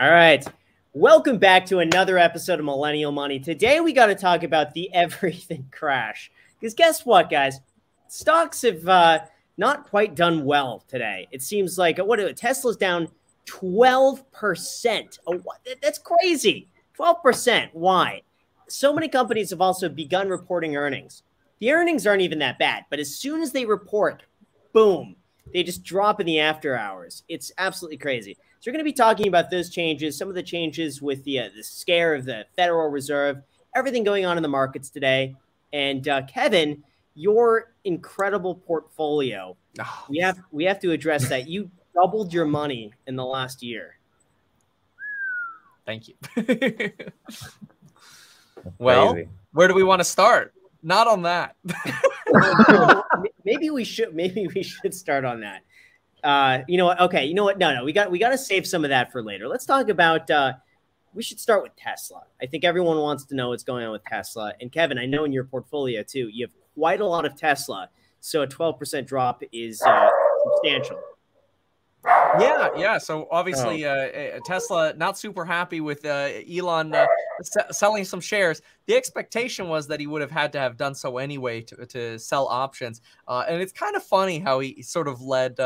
All right. Welcome back to another episode of Millennial Money. Today, we got to talk about the everything crash. Because guess what, guys? Stocks have not quite done well today. It seems like Tesla's down 12%. Oh, that's crazy. 12%. Why? So many companies have also begun reporting earnings. The earnings aren't even that bad. But as soon as they report, boom, they just drop in the after hours. It's absolutely crazy. So we're going to be talking about those changes, some of the changes with the scare of the Federal Reserve, everything going on in the markets today. And Kevin, your incredible portfolio, we have to address that. You doubled your money in the last year. Thank you. Well, where do we want to start? Not on that. Maybe we should start on that. You know what? Okay. You know what? No, we got to save some of that for later. Let's talk about, we should start with Tesla. I think everyone wants to know what's going on with Tesla. And Kevin, I know in your portfolio too, you have quite a lot of Tesla. So a 12% drop is substantial. Yeah. So obviously Tesla, not super happy with Elon selling some shares. The expectation was that he would have had to have done so anyway to sell options. And it's kind of funny how he sort of led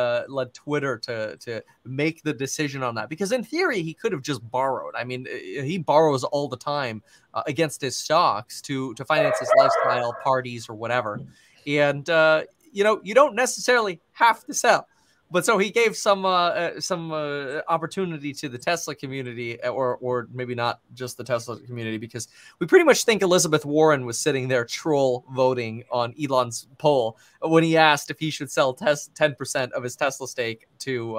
Twitter to make the decision on that, because in theory, he could have just borrowed. I mean, he borrows all the time against his stocks to finance his lifestyle, parties, or whatever. And, you don't necessarily have to sell. But so he gave some opportunity to the Tesla community, or maybe not just the Tesla community, because we pretty much think Elizabeth Warren was sitting there troll voting on Elon's poll when he asked if he should sell 10% of his Tesla stake to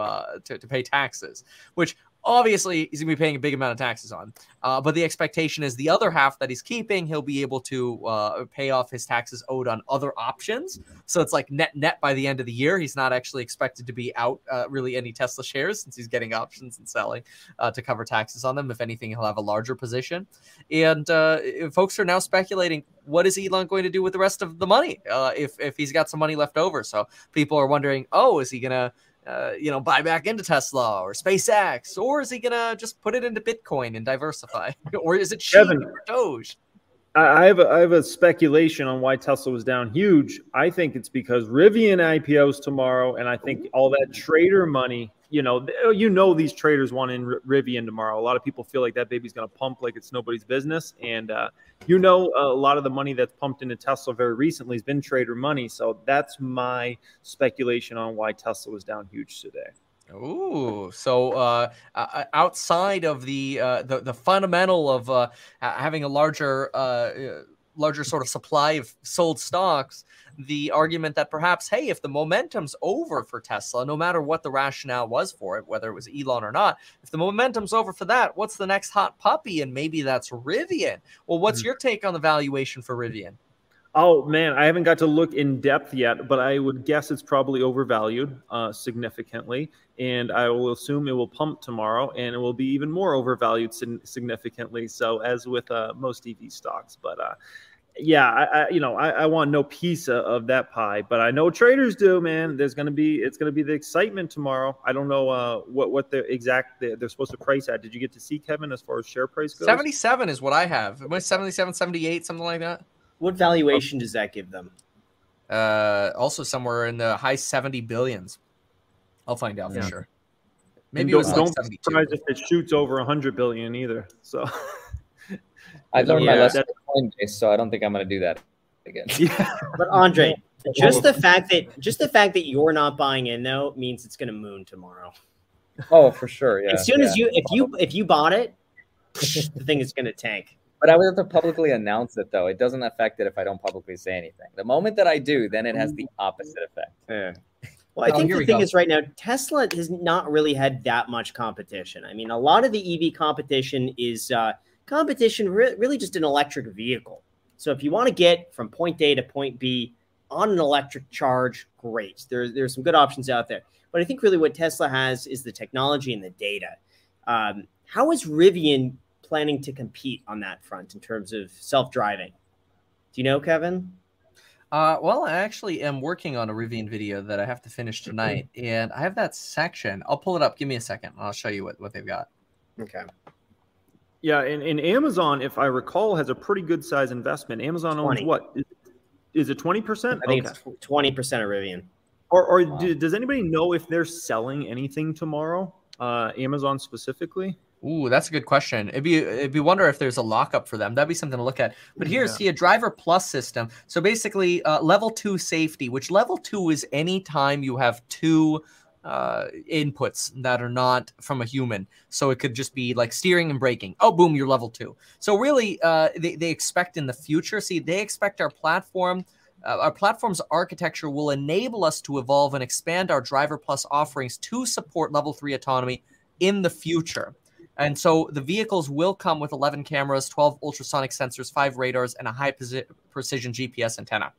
pay taxes, which obviously he's going to be paying a big amount of taxes on. But the expectation is the other half that he's keeping, he'll be able to pay off his taxes owed on other options. So it's like net by the end of the year. He's not actually expected to be out really any Tesla shares, since he's getting options and selling to cover taxes on them. If anything, he'll have a larger position. And folks are now speculating, what is Elon going to do with the rest of the money if he's got some money left over? So people are wondering, is he going to buy back into Tesla or SpaceX, or is he gonna just put it into Bitcoin and diversify, or is it Kevin, or Doge? I have a speculation on why Tesla was down huge. I think it's because Rivian IPOs tomorrow, and I think all that trader money. These traders want in Rivian tomorrow. A lot of people feel like that baby's going to pump like it's nobody's business. And, a lot of the money that's pumped into Tesla very recently has been trader money. So that's my speculation on why Tesla was down huge today. Ooh, so outside of the fundamental of having a larger sort of supply of sold stocks, the argument that perhaps, hey, if the momentum's over for Tesla, no matter what the rationale was for it, whether it was Elon or not, if the momentum's over for that, what's the next hot puppy? And maybe that's Rivian. Well, what's your take on the valuation for Rivian? Oh, man, I haven't got to look in depth yet, but I would guess it's probably overvalued significantly, and I will assume it will pump tomorrow, and it will be even more overvalued significantly, so as with most EV stocks. But I want no piece of that pie, but I know traders do, man. It's going to be the excitement tomorrow. I don't know what the exact they're supposed to price at. Did you get to see, Kevin, as far as share price goes? 77 is what I have. Am I 77, 78, something like that? What valuation does that give them? Also somewhere in the high 70 billions. I'll find out for sure. Maybe it was like 72. Don't be surprised if it shoots over 100 billion either. So I learned my lesson on Coinbase, so I don't think I'm going to do that again. Yeah. But Andre, just the fact that you're not buying in though means it's going to moon tomorrow. Oh, for sure. Yeah. As soon as if you bought it, the thing is going to tank. But I would have to publicly announce it, though. It doesn't affect it if I don't publicly say anything. The moment that I do, then it has the opposite effect. Yeah. Well, I think the thing is right now, Tesla has not really had that much competition. I mean, a lot of the EV competition is competition really just an electric vehicle. So if you want to get from point A to point B on an electric charge, great. There's some good options out there. But I think really what Tesla has is the technology and the data. How is Rivian planning to compete on that front in terms of self-driving? Do you know, Kevin? Well, I actually am working on a Rivian video that I have to finish tonight, and I have that section. I'll pull it up. Give me a second, and I'll show you what they've got. Okay. Yeah, and Amazon, if I recall, has a pretty good-sized investment. Amazon owns what? Is it 20%? I think it's 20% of Rivian. Or wow. Does anybody know if they're selling anything tomorrow, Amazon specifically? Ooh, that's a good question. It'd be wonder if there's a lockup for them. That'd be something to look at. But here's a driver plus system. So basically, level 2 safety, which level 2 is any time you have two inputs that are not from a human. So it could just be like steering and braking. Oh, boom, you're level 2. So really, they expect in the future. See, they expect our platform. Our platform's architecture will enable us to evolve and expand our driver plus offerings to support level 3 autonomy in the future. And so the vehicles will come with 11 cameras, 12 ultrasonic sensors, 5 radars, and a high precision GPS antenna.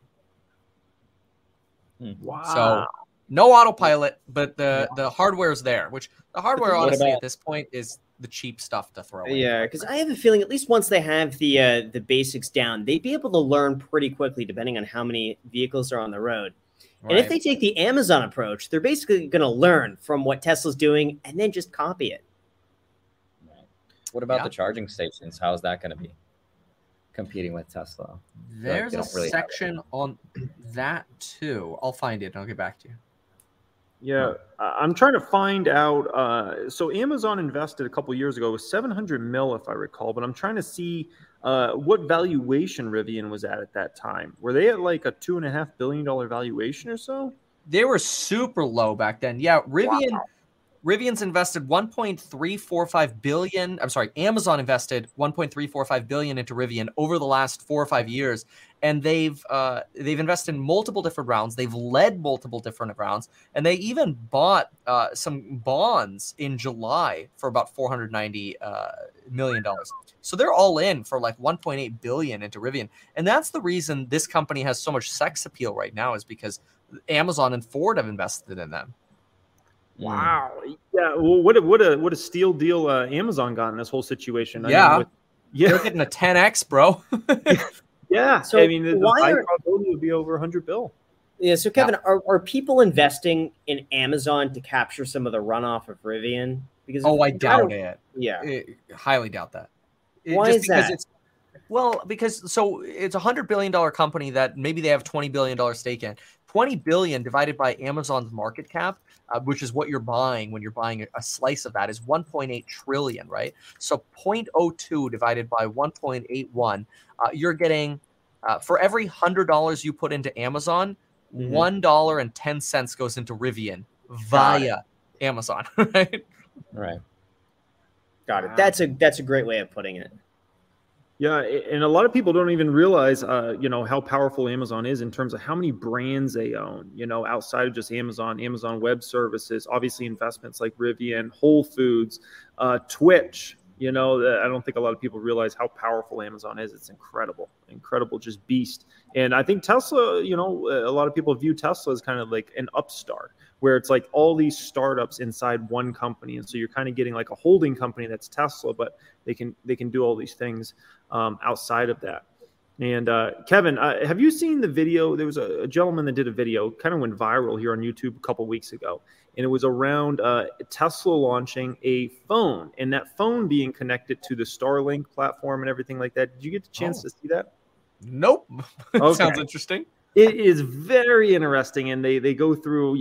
Wow. So no autopilot, but the hardware is there, which the hardware, honestly, at this point is the cheap stuff to throw in. Yeah, because I have a feeling at least once they have the basics down, they'd be able to learn pretty quickly depending on how many vehicles are on the road. Right. And if they take the Amazon approach, they're basically going to learn from what Tesla's doing and then just copy it. What about the charging stations? How is that going to be competing with Tesla? There's like a section on that too. I'll find it and I'll get back to you. Yeah, I'm trying to find out. So Amazon invested a couple years ago with $700 million, if I recall, but I'm trying to see what valuation Rivian was at that time. Were they at like a $2.5 billion valuation or so? They were super low back then. Yeah, Rivian. Wow. Rivian's invested $1.345 billion. I'm sorry, Amazon invested $1.345 billion into Rivian over the last 4 or 5 years, and they've invested in multiple different rounds. They've led multiple different rounds, and they even bought some bonds in July for about $490 million. So they're all in for like $1.8 billion into Rivian, and that's the reason this company has so much sex appeal right now is because Amazon and Ford have invested in them. Wow. Yeah. Well, what a steal deal Amazon got in this whole situation. They're getting a 10x, bro. Yeah. So I mean, the probability would be over $100 billion. Yeah. So Kevin, are people investing in Amazon to capture some of the runoff of Rivian? Because I doubt it. Yeah. I highly doubt that. Why is that? Because it's $100 billion company that maybe they have $20 billion stake in. $20 billion divided by Amazon's market cap, which is what you're buying when you're buying a slice of that, is 1.8 trillion, right? So 0.02 divided by 1.81, you're getting for every $100 you put into Amazon, $1.10 goes into Rivian via Amazon, right? Right. Got it. That's a great way of putting it. Yeah, and a lot of people don't even realize, how powerful Amazon is in terms of how many brands they own, outside of just Amazon, Amazon Web Services, obviously investments like Rivian, Whole Foods, Twitch. I don't think a lot of people realize how powerful Amazon is. It's incredible, just beast. And I think Tesla, a lot of people view Tesla as kind of like an upstart, where it's like all these startups inside one company. And so you're kind of getting like a holding company that's Tesla, but they can do all these things outside of that. And Kevin, have you seen the video? There was a gentleman that did a video, kind of went viral here on YouTube a couple weeks ago. And it was around Tesla launching a phone and that phone being connected to the Starlink platform and everything like that. Did you get the chance to see that? Nope. Okay. Sounds interesting. It is very interesting, and they go through,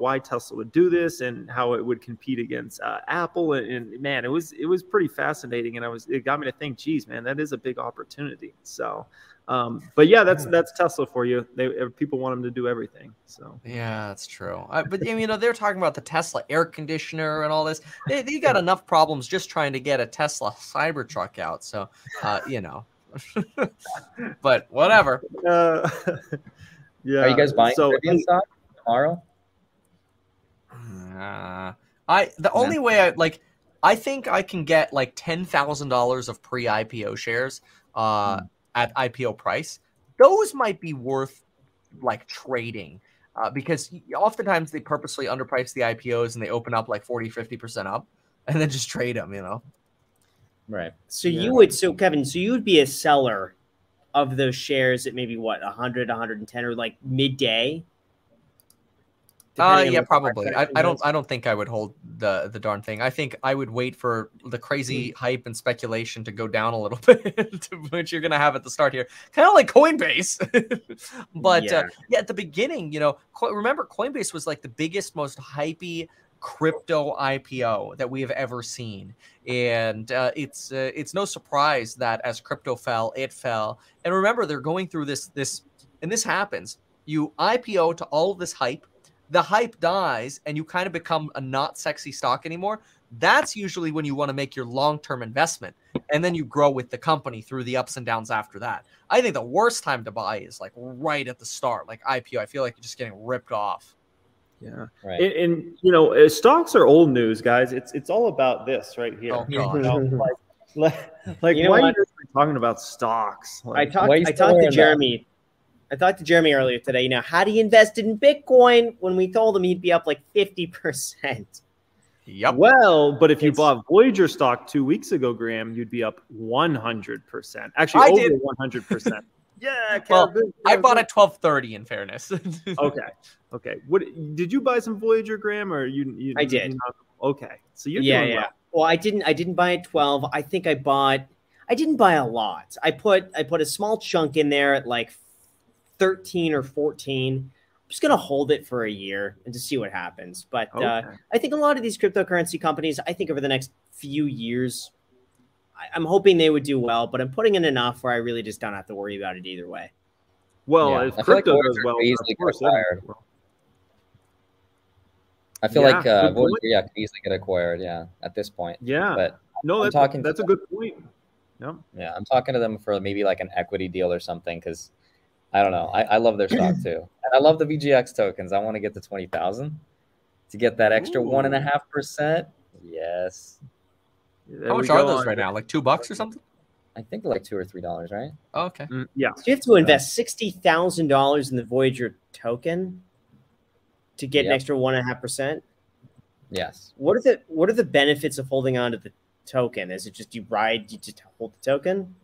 why Tesla would do this and how it would compete against Apple. And man, it was pretty fascinating, and it got me to think, geez, man, that is a big opportunity. So, but yeah, that's Tesla for you. People want them to do everything. So yeah, that's true. But they're talking about the Tesla air conditioner and all this. They got enough problems just trying to get a Tesla Cybertruck out. So but whatever. Are you guys buying Rivian stock tomorrow? I think I can get like $10,000 of pre-IPO shares at IPO price. Those might be worth like trading because oftentimes they purposely underprice the IPOs and they open up like 40, 50% up and then just trade them, you know? Right. So you would, so Kevin, so you would be a seller of those shares at maybe what, 100, 110 or like midday? Yeah, probably. I don't think I would hold the darn thing. I think I would wait for the crazy hype and speculation to go down a little bit, which you're going to have at the start here, kind of like Coinbase. But yeah, at the beginning, you know, remember Coinbase was like the biggest, most hypey crypto IPO that we have ever seen. And it's no surprise that as crypto fell, it fell. And remember, they're going through this, and this happens. You IPO to all of this hype. The hype dies and you kind of become a not sexy stock anymore. That's usually when you want to make your long-term investment. And then you grow with the company through the ups and downs after that. I think the worst time to buy is like right at the start, like IPO. I feel like you're just getting ripped off. Yeah. Right. And you know, stocks are old news, guys. It's all about this right here. Oh, God. You know, like you know why are you talking about stocks? Like, I talked to Jeremy. I talked to Jeremy earlier today, you know, how do you invest in Bitcoin when we told him he'd be up like 50%? Yep. Well, but if you bought Voyager stock 2 weeks ago, Graham, you'd be up 100%. Actually, I did 100%. Yeah. Well, I bought at 12:30 in fairness. Okay. Okay. What did you buy some Voyager, Graham, or you I did. You know, okay. So you're doing well. Well, I didn't buy at 12. I think I didn't buy a lot. I put a small chunk in there at like 13 or 14. I'm just going to hold it for a year and just see what happens. But okay. I think a lot of these cryptocurrency companies, I think over the next few years, I'm hoping they would do well, but I'm putting in enough where I really just don't have to worry about it either way. Well, yeah. If crypto does well, easily acquired. I feel like Voyager, could easily get acquired. Yeah. At this point. Yeah. But no, that's a good point. Yeah. Yeah. I'm talking to them for maybe like an equity deal or something. Cause I don't know. I love their stock too. And I love the VGX tokens. I want to get to 20,000 to get that extra 1.5%. Yes. How much are those right now? Like $2 or something? I think like $2 or $3, right? Oh, okay. Yeah. So you have to invest $60,000 in the Voyager token to get an extra 1.5%. Yes. What are the benefits of holding on to the token? Is it just you just hold the token?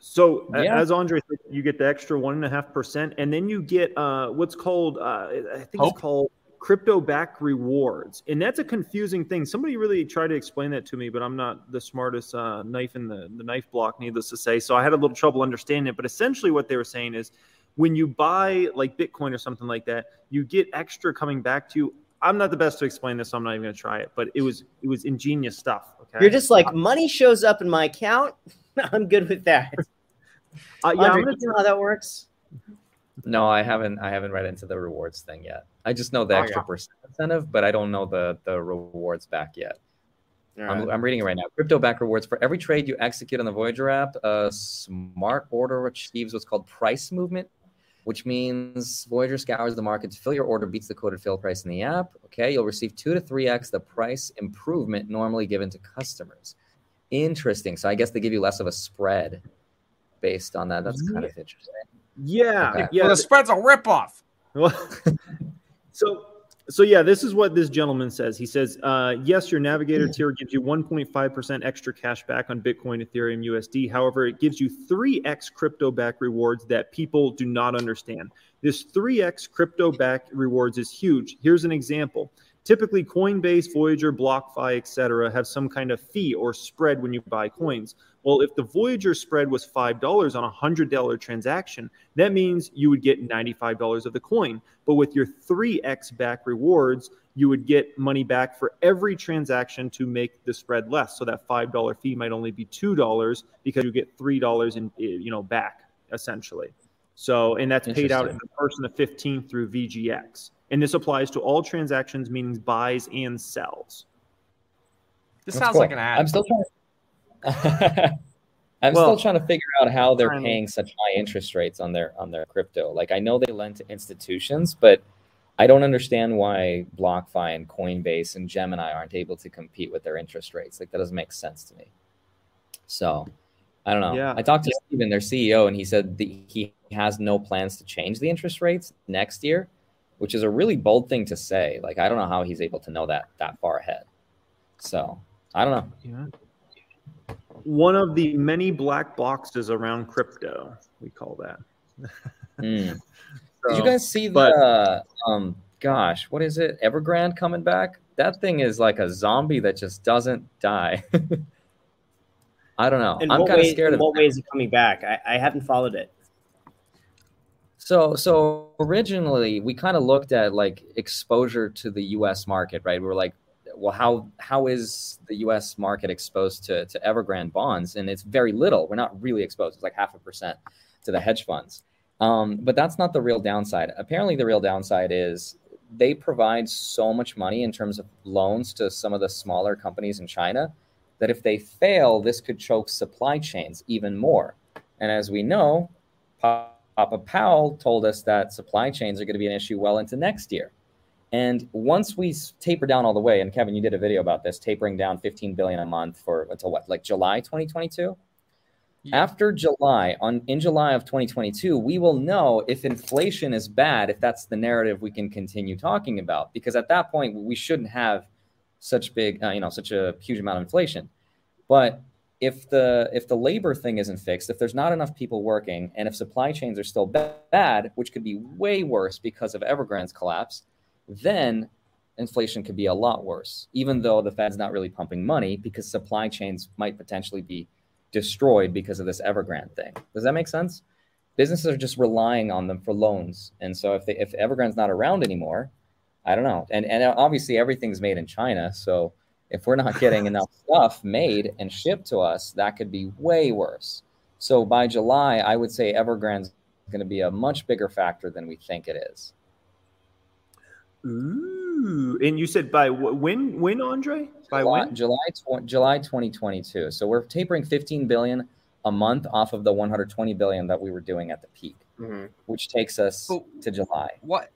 So as Andre said, you get the extra 1.5%, and then you get what's called, it's called crypto-backed rewards. And that's a confusing thing. Somebody really tried to explain that to me, but I'm not the smartest knife in the knife block, needless to say. So I had a little trouble understanding it. But essentially what they were saying is when you buy like Bitcoin or something like that, you get extra coming back to you. I'm not the best to explain this, so I'm not even going to try it. But it was ingenious stuff. Okay? You're just like, money shows up in my account. I'm good with that. I'm gonna see how that works. No, I haven't read into the rewards thing yet. I just know the extra percent incentive, but I don't know the rewards back yet. Right. I'm reading it right now. Crypto back rewards for every trade you execute on the Voyager app. A smart order achieves what's called price movement, which means Voyager scours the market to fill your order, beats the quoted fill price in the app. Okay, you'll receive 2 to 3x the price improvement normally given to customers. Interesting. So I guess they give you less of a spread based on that. That's kind of interesting. Yeah. Okay. Yeah. Well, the spread's a ripoff. Well, so yeah, this is what this gentleman says. He says, yes, your navigator tier gives you 1.5% extra cash back on Bitcoin, Ethereum, USD. However, it gives you 3x crypto back rewards that people do not understand. This 3x crypto back rewards is huge. Here's an example. Typically, Coinbase, Voyager, BlockFi, etc. have some kind of fee or spread when you buy coins. Well, if the Voyager spread was $5 on a $100 transaction, that means you would get $95 of the coin. But with your 3x back rewards, you would get money back for every transaction to make the spread less. So that $5 fee might only be $2 because you get $3 in back essentially. So, and that's paid out in the first and the 15th through VGX. And this applies to all transactions, meaning buys and sells. This sounds like an ad. I'm still trying to figure out how they're paying such high interest rates on their crypto. Like I know they lend to institutions, but I don't understand why BlockFi and Coinbase and Gemini aren't able to compete with their interest rates. Like, that doesn't make sense to me. So I don't know. Yeah. I talked to Steven, their CEO, and he said that he has no plans to change the interest rates next year, which is a really bold thing to say. Like, I don't know how he's able to know that far ahead. So I don't know. Yeah. One of the many black boxes around crypto, we call that. So, did you guys see what is it? Evergrande coming back? That thing is like a zombie that just doesn't die. I don't know. I'm kind of scared of it. In what way is it coming back? I haven't followed it. So originally we kind of looked at like exposure to the U.S. market, right? We were like, well, how is the U.S. market exposed to Evergrande bonds? And it's very little. We're not really exposed. It's like 0.5% to the hedge funds. But that's not the real downside. Apparently, the real downside is they provide so much money in terms of loans to some of the smaller companies in China that if they fail, this could choke supply chains even more. And as we know, Papa Powell told us that supply chains are going to be an issue well into next year. And once we taper down all the way, and Kevin, you did a video about this, tapering down $15 billion a month until July 2022? After July, in July of 2022, we will know if inflation is bad, if that's the narrative we can continue talking about, because at that point, we shouldn't have such big, such a huge amount of inflation. But if the labor thing isn't fixed, if there's not enough people working, and if supply chains are still bad, which could be way worse because of Evergrande's collapse, then inflation could be a lot worse, even though the Fed's not really pumping money because supply chains might potentially be destroyed because of this Evergrande thing. Does that make sense? Businesses are just relying on them for loans. And so if Evergrande's not around anymore, I don't know. And obviously everything's made in China. So if we're not getting enough stuff made and shipped to us, that could be way worse. So by July, I would say Evergrande's going to be a much bigger factor than we think it is. Ooh. And you said by when, Andre? By when? July 2022. So we're tapering $15 billion a month off of the $120 billion that we were doing at the peak, which takes us to July. What?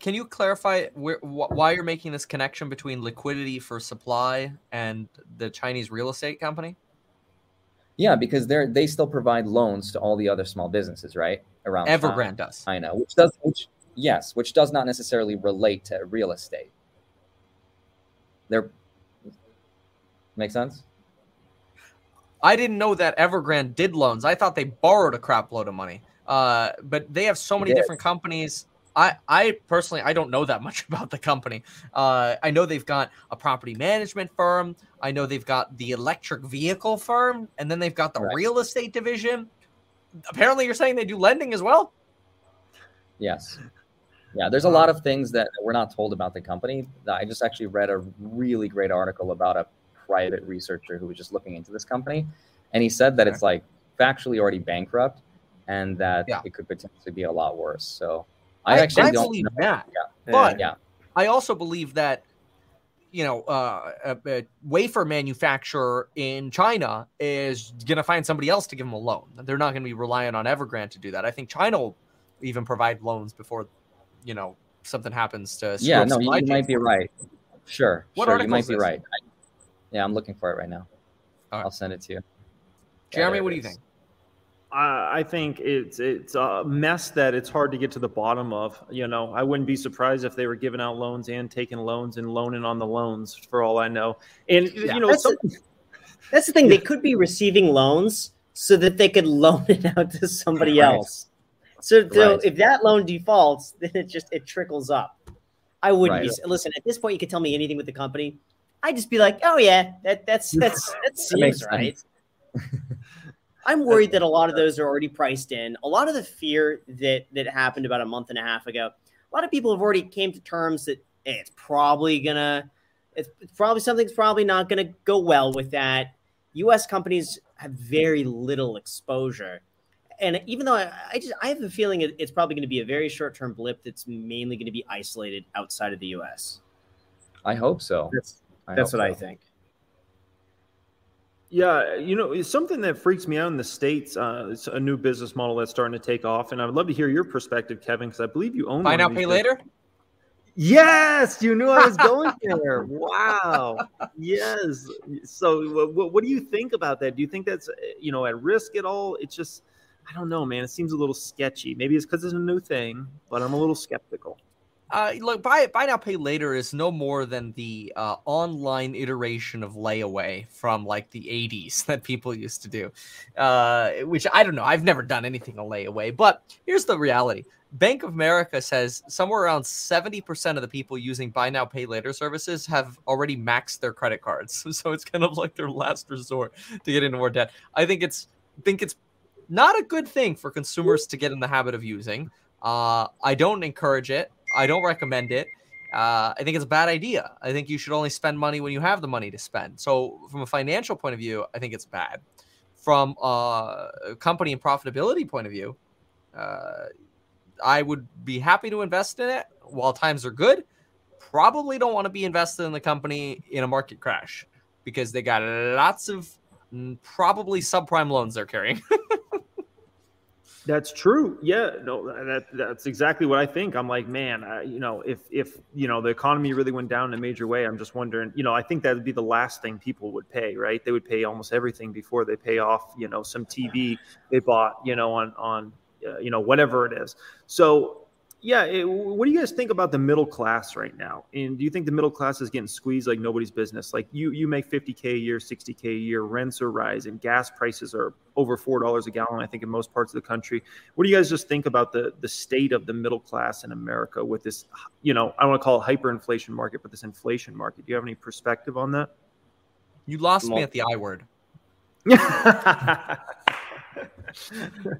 Can you clarify why you're making this connection between liquidity for supply and the Chinese real estate company? Yeah, because they still provide loans to all the other small businesses, right? Around Evergrande does. I know, which does not necessarily relate to real estate. There, make sense? I didn't know that Evergrande did loans. I thought they borrowed a crap load of money. But they have so many different companies. I personally, I don't know that much about the company. I know they've got a property management firm. I know they've got the electric vehicle firm. And then they've got the real estate division. Apparently, you're saying they do lending as well? Yes. Yeah, there's a lot of things that we're not told about the company. I just actually read a really great article about a private researcher who was just looking into this company. And he said that it's like factually already bankrupt and that it could potentially be a lot worse. So I don't believe that. Yeah. But I also believe that, a wafer manufacturer in China is going to find somebody else to give them a loan. They're not going to be reliant on Evergrande to do that. I think China will even provide loans before something happens to you might be right. Sure. What article? You might be right. I'm looking for it right now. Right. I'll send it to you. Jeremy, what do you think? I think it's a mess that it's hard to get to the bottom of. I wouldn't be surprised if they were giving out loans and taking loans and loaning on the loans for all I know. And that's the thing. They could be receiving loans so that they could loan it out to somebody else. So if that loan defaults, then it trickles up. I wouldn't listen, at this point you could tell me anything with the company. I'd just be like, oh yeah, that seems right. I'm worried that a lot of those are already priced in. A lot of the fear that happened about a month and a half ago, a lot of people have already came to terms that something's probably not gonna go well with that. US companies have very little exposure. And even though I have a feeling it's probably going to be a very short-term blip that's mainly going to be isolated outside of the U.S. I hope so. That's what I think. Yeah, it's something that freaks me out in the States. It's a new business model that's starting to take off, and I would love to hear your perspective, Kevin, because I believe you own. Buy now, pay later. Yes, you knew I was going there. Wow. Yes. So what do you think about that? Do you think that's, you know, at risk at all? It's just, I don't know, man. It seems a little sketchy. Maybe it's because it's a new thing, but I'm a little skeptical. Look, buy now, pay later is no more than the online iteration of layaway from like the 80s that people used to do, which I don't know. I've never done anything a layaway, but here's the reality. Bank of America says somewhere around 70% of the people using buy now, pay later services have already maxed their credit cards. So it's kind of like their last resort to get into more debt. I think it's not a good thing for consumers to get in the habit of using. I don't encourage it. I don't recommend it. I think it's a bad idea. I think you should only spend money when you have the money to spend. So from a financial point of view, I think it's bad. From a company and profitability point of view, I would be happy to invest in it while times are good. Probably don't want to be invested in the company in a market crash because they got lots of probably subprime loans they're carrying. That's true. Yeah, no, that's exactly what I think. I'm like, man, you know, if you know, the economy really went down in a major way, I'm just wondering, you know, I think that would be the last thing people would pay, right? They would pay almost everything before they pay off, you know, some TV they bought, you know, on you know, whatever it is. So, yeah, what do you guys think about the middle class right now? And do you think the middle class is getting squeezed like nobody's business? Like you make $50K a year, $60K a year, rents are rising, gas prices are over $4 a gallon, I think, in most parts of the country. What do you guys just think about the state of the middle class in America with this, you know, I don't want to call it hyperinflation market, but this inflation market? Do you have any perspective on that? You lost me at the I word.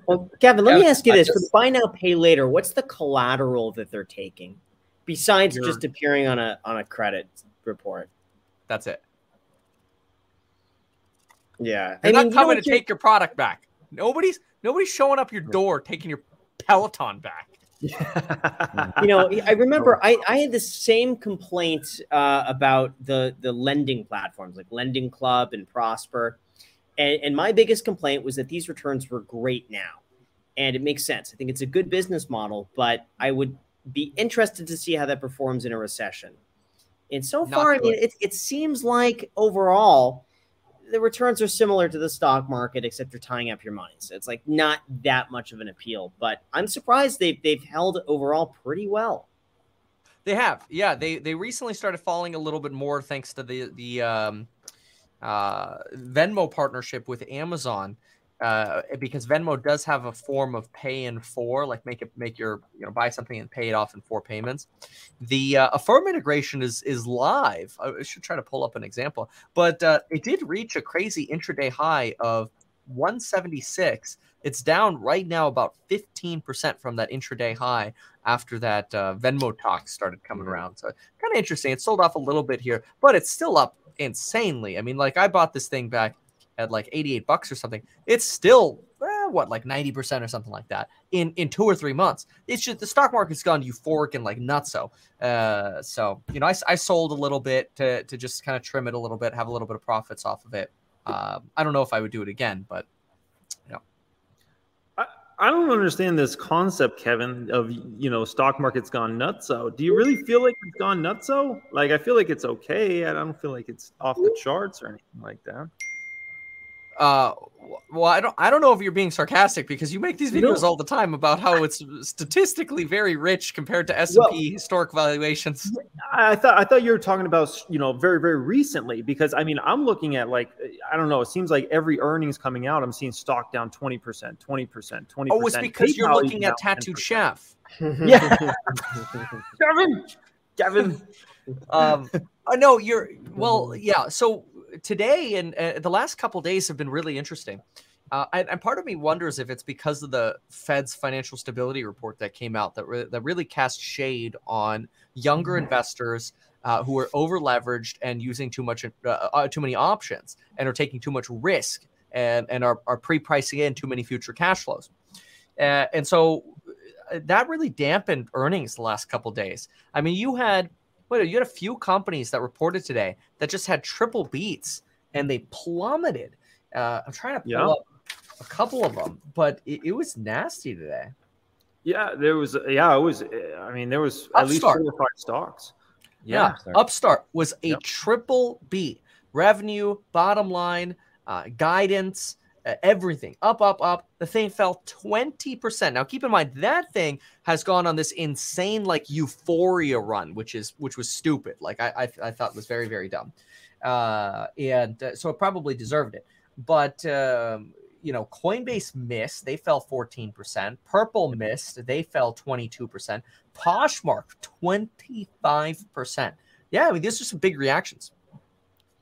Well, Kevin, let me ask you this. For the buy now, pay later, what's the collateral that they're taking besides just appearing on a credit report? That's it. Yeah. They're not coming to take your product back. Nobody's showing up your door taking your Peloton back. You know, I remember I had the same complaint about the lending platforms like Lending Club and Prosper. And my biggest complaint was that these returns were great now, and it makes sense. I think it's a good business model, but I would be interested to see how that performs in a recession. And so far, I mean, it seems like overall the returns are similar to the stock market, except you're tying up your money. So it's like not that much of an appeal, but I'm surprised they've held overall pretty well. They have. Yeah, they recently started falling a little bit more thanks to the Venmo partnership with Amazon, because Venmo does have a form of pay in four, like make your, you know, buy something and pay it off in four payments. The Affirm integration is live. I should try to pull up an example, but it did reach a crazy intraday high of 176. It's down right now about 15% from that intraday high after that Venmo talk started coming around. So kind of interesting. It sold off a little bit here, but it's still up insanely. I mean, like, I bought this thing back at like $88 or something. It's still like 90% or something like that in 2 or 3 months. It's just the stock market's gone euphoric and like nutso. So, you know, I sold a little bit to just kind of trim it a little bit, have a little bit of profits off of it. I don't know if I would do it again, but you know, I don't understand this concept, Kevin, of, you know, stock market's gone nutso. Do you really feel like it's gone nutso? Like, I feel like it's okay. I don't feel like it's off the charts or anything like that. Well, I don't know if you're being sarcastic because you make these videos all the time about how it's statistically very rich compared to S&P historic valuations. I thought you were talking about, you know, very, very recently, because I mean, I'm looking at, like, I don't know. It seems like every earnings coming out, I'm seeing stock down 20%, 20%, 20%. Oh, it's because PayPal, you're looking at Tattoo Chef. Yeah. Kevin. No, you're, well, yeah. So today and the last couple of days have been really interesting. And part of me wonders if it's because of the Fed's financial stability report that came out that really cast shade on younger investors who are over leveraged and using too many options and are taking too much risk and are pre-pricing in too many future cash flows. And so that really dampened earnings the last couple of days. I mean, you had a few companies that reported today that just had triple beats and they plummeted. I'm trying to pull up a couple of them, but it was nasty today. Yeah, there was. Yeah, it was. I mean, there was Upstart. At least 4 or 5 stocks. Yeah, Upstart was a triple B revenue, bottom line, guidance, everything up, up, up. The thing fell 20%. Now, keep in mind that thing has gone on this insane like euphoria run, which was stupid. Like I thought it was very, very dumb, and so it probably deserved it. But you know, Coinbase missed. They fell 14%. Purple missed. They fell 22%. Poshmark, 25%. Yeah, I mean, these are some big reactions.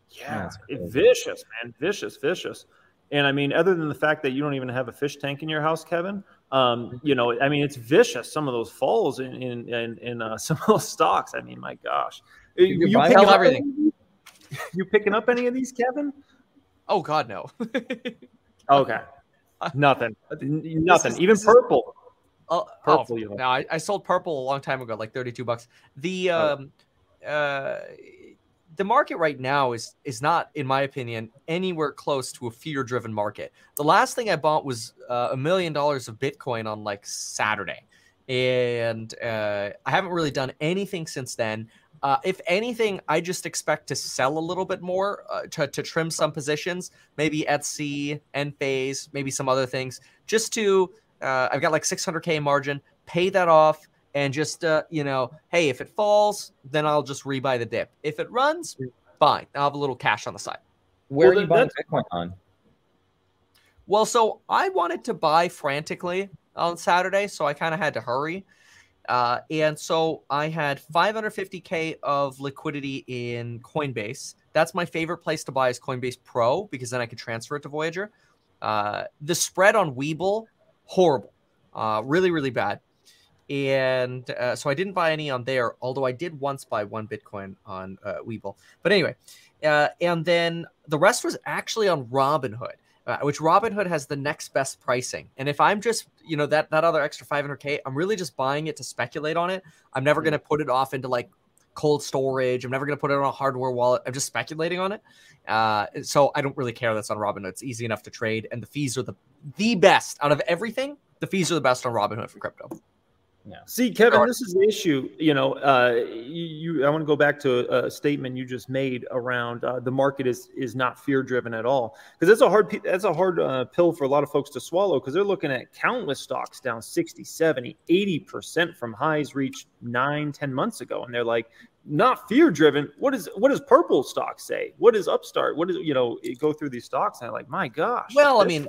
Yeah, vicious, man. Vicious, vicious. And, I mean, other than the fact that you don't even have a fish tank in your house, Kevin, you know, I mean, it's vicious, some of those falls in some of those stocks. I mean, my gosh. You picking up everything. You picking up any of these, Kevin? Oh, God, no. Okay, nothing. Even Purple. Purple. You know. No, I sold Purple a long time ago, like $32. The market right now is not, in my opinion, anywhere close to a fear-driven market. The last thing I bought was $1 million of Bitcoin on like Saturday, and I haven't really done anything since then. If anything, I just expect to sell a little bit more to trim some positions, maybe Etsy, Enphase, maybe some other things, just to I've got like 600K margin, pay that off, and just, you know, hey, if it falls, then I'll just rebuy the dip. If it runs, fine. I'll have a little cash on the side. Where are you buying Bitcoin on? Well, so I wanted to buy frantically on Saturday, so I kind of had to hurry. And so I had 550K of liquidity in Coinbase. That's my favorite place to buy is Coinbase Pro, because then I could transfer it to Voyager. The spread on Webull, horrible, really, really bad. And so I didn't buy any on there, although I did once buy 1 Bitcoin on Webull. But anyway, and then the rest was actually on Robinhood. Which Robinhood has the next best pricing. And if I'm just, you know, that other extra 500K, I'm really just buying it to speculate on it. I'm never going to put it off into like cold storage. I'm never going to put it on a hardware wallet. I'm just speculating on it. So I don't really care that's on Robinhood. It's easy enough to trade. And the fees are the best out of everything. The fees are the best on Robinhood for crypto. Yeah. See, Kevin, this is the issue. You know, I want to go back to a statement you just made around the market is not fear driven at all, because that's a hard pill for a lot of folks to swallow, because they're looking at countless stocks down 60, 70, 80% from highs reached 9-10 months ago, and they're like, not fear driven. What does Purple stock say? What is Upstart? What is, you know, go through these stocks and I'm like, my gosh. Well, I mean,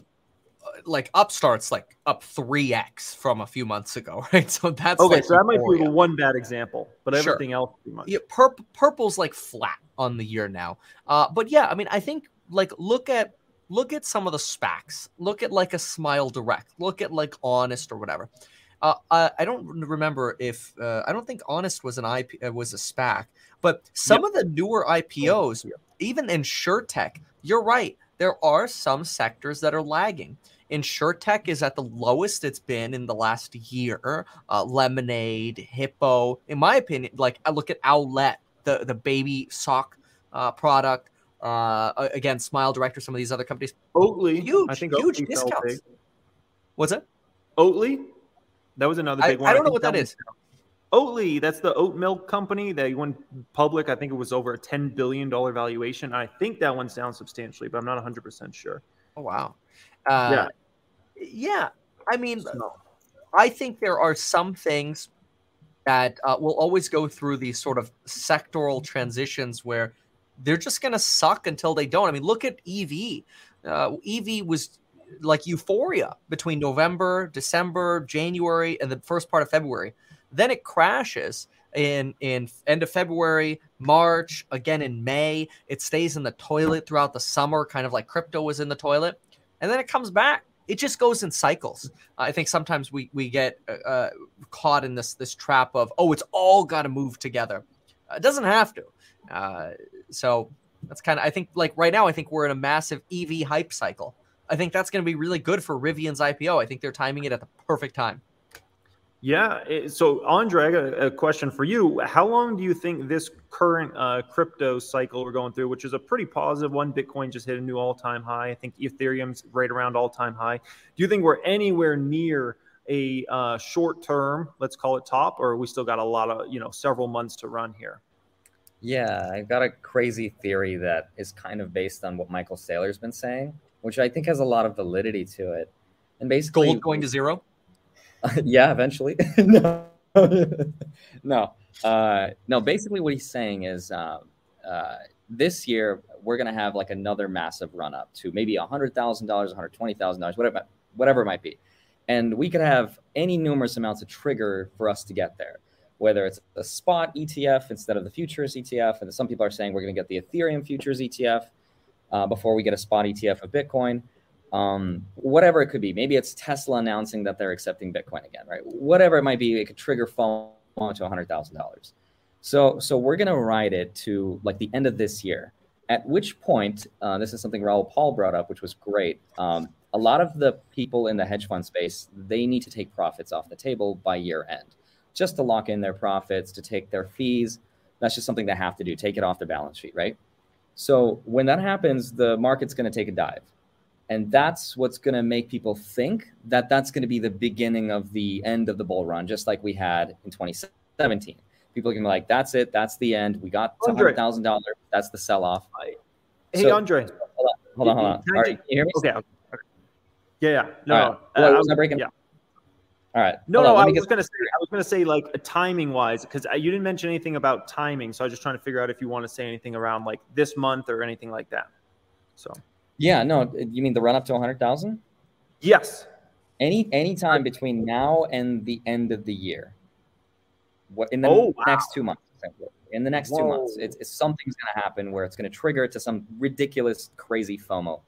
like Upstart's like up 3x from a few months ago, right? So that's okay. Like so that might be one bad example, but everything else, pretty much. Yeah, Purple's like flat on the year now. But yeah, I mean, I think like look at some of the SPACs. Look at like a Smile Direct. Look at like Honest or whatever. I don't remember if I don't think Honest was an IP was a SPAC, but some of the newer IPOs, even InsurTech, you're right. There are some sectors that are lagging. InsurTech is at the lowest it's been in the last year. Lemonade, Hippo, in my opinion, like I look at Owlet, the baby sock product, again, Smile Direct, some of these other companies. Oatly, huge Oatly discounts. What's it? Oatly? That was another big one. I don't know what that is. Oatly, that's the oat milk company that went public. I think it was over a $10 billion valuation. I think that one's down substantially, but I'm not 100% sure. Oh, wow. Yeah. I mean, I think there are some things that will always go through these sort of sectoral transitions where they're just going to suck until they don't. I mean, look at EV. EV was like euphoria between November, December, January, and the first part of February. Then it crashes in end of February, March, again in May. It stays in the toilet throughout the summer, kind of like crypto was in the toilet. And then it comes back. It just goes in cycles. I think sometimes we get caught in this trap of, oh, it's all got to move together. It doesn't have to. So that's kind of, I think, like right now, I think we're in a massive EV hype cycle. I think that's going to be really good for Rivian's IPO. I think they're timing it at the perfect time. Yeah. So, Andre, I got a question for you. How long do you think this current crypto cycle we're going through, which is a pretty positive one, Bitcoin just hit a new all-time high. I think Ethereum's right around all-time high. Do you think we're anywhere near a short term, let's call it top, or we still got a lot of, you know, several months to run here? Yeah, I've got a crazy theory that is kind of based on what Michael Saylor's been saying, which I think has a lot of validity to it. And basically gold going to zero. Yeah, eventually. No, no, basically what he's saying is this year we're going to have like another massive run up to maybe $100,000, $120,000, whatever it might be. And we could have any numerous amounts of trigger for us to get there, whether it's a spot ETF instead of the futures ETF. And some people are saying we're going to get the Ethereum futures ETF before we get a spot ETF of Bitcoin, whatever it could be. Maybe it's Tesla announcing that they're accepting Bitcoin again, right? Whatever it might be, it could trigger fall to $100,000. So we're going to ride it to like the end of this year, at which point, this is something Raoul Paul brought up, which was great. A lot of the people in the hedge fund space, they need to take profits off the table by year end, just to lock in their profits, to take their fees. That's just something they have to do, take it off their balance sheet, right? So when that happens, the market's going to take a dive. And that's what's going to make people think that that's going to be the beginning of the end of the bull run, just like we had in 2017. People are going to be like, that's it. That's the end. We got $100,000. That's the sell-off. Hey, so, Andre. Hold on. All right, you hear me? Okay. Yeah. No. All right. Was I breaking? Yeah. All right. No. I was going to say like timing wise, because you didn't mention anything about timing. So I was just trying to figure out if you want to say anything around like this month or anything like that. So. Yeah. No. You mean the run up to 100,000? Yes. Any time between now and the end of the year. What in the next 2 months? In the next 2 months, it's something's going to happen where it's going to trigger it to some ridiculous, crazy FOMO.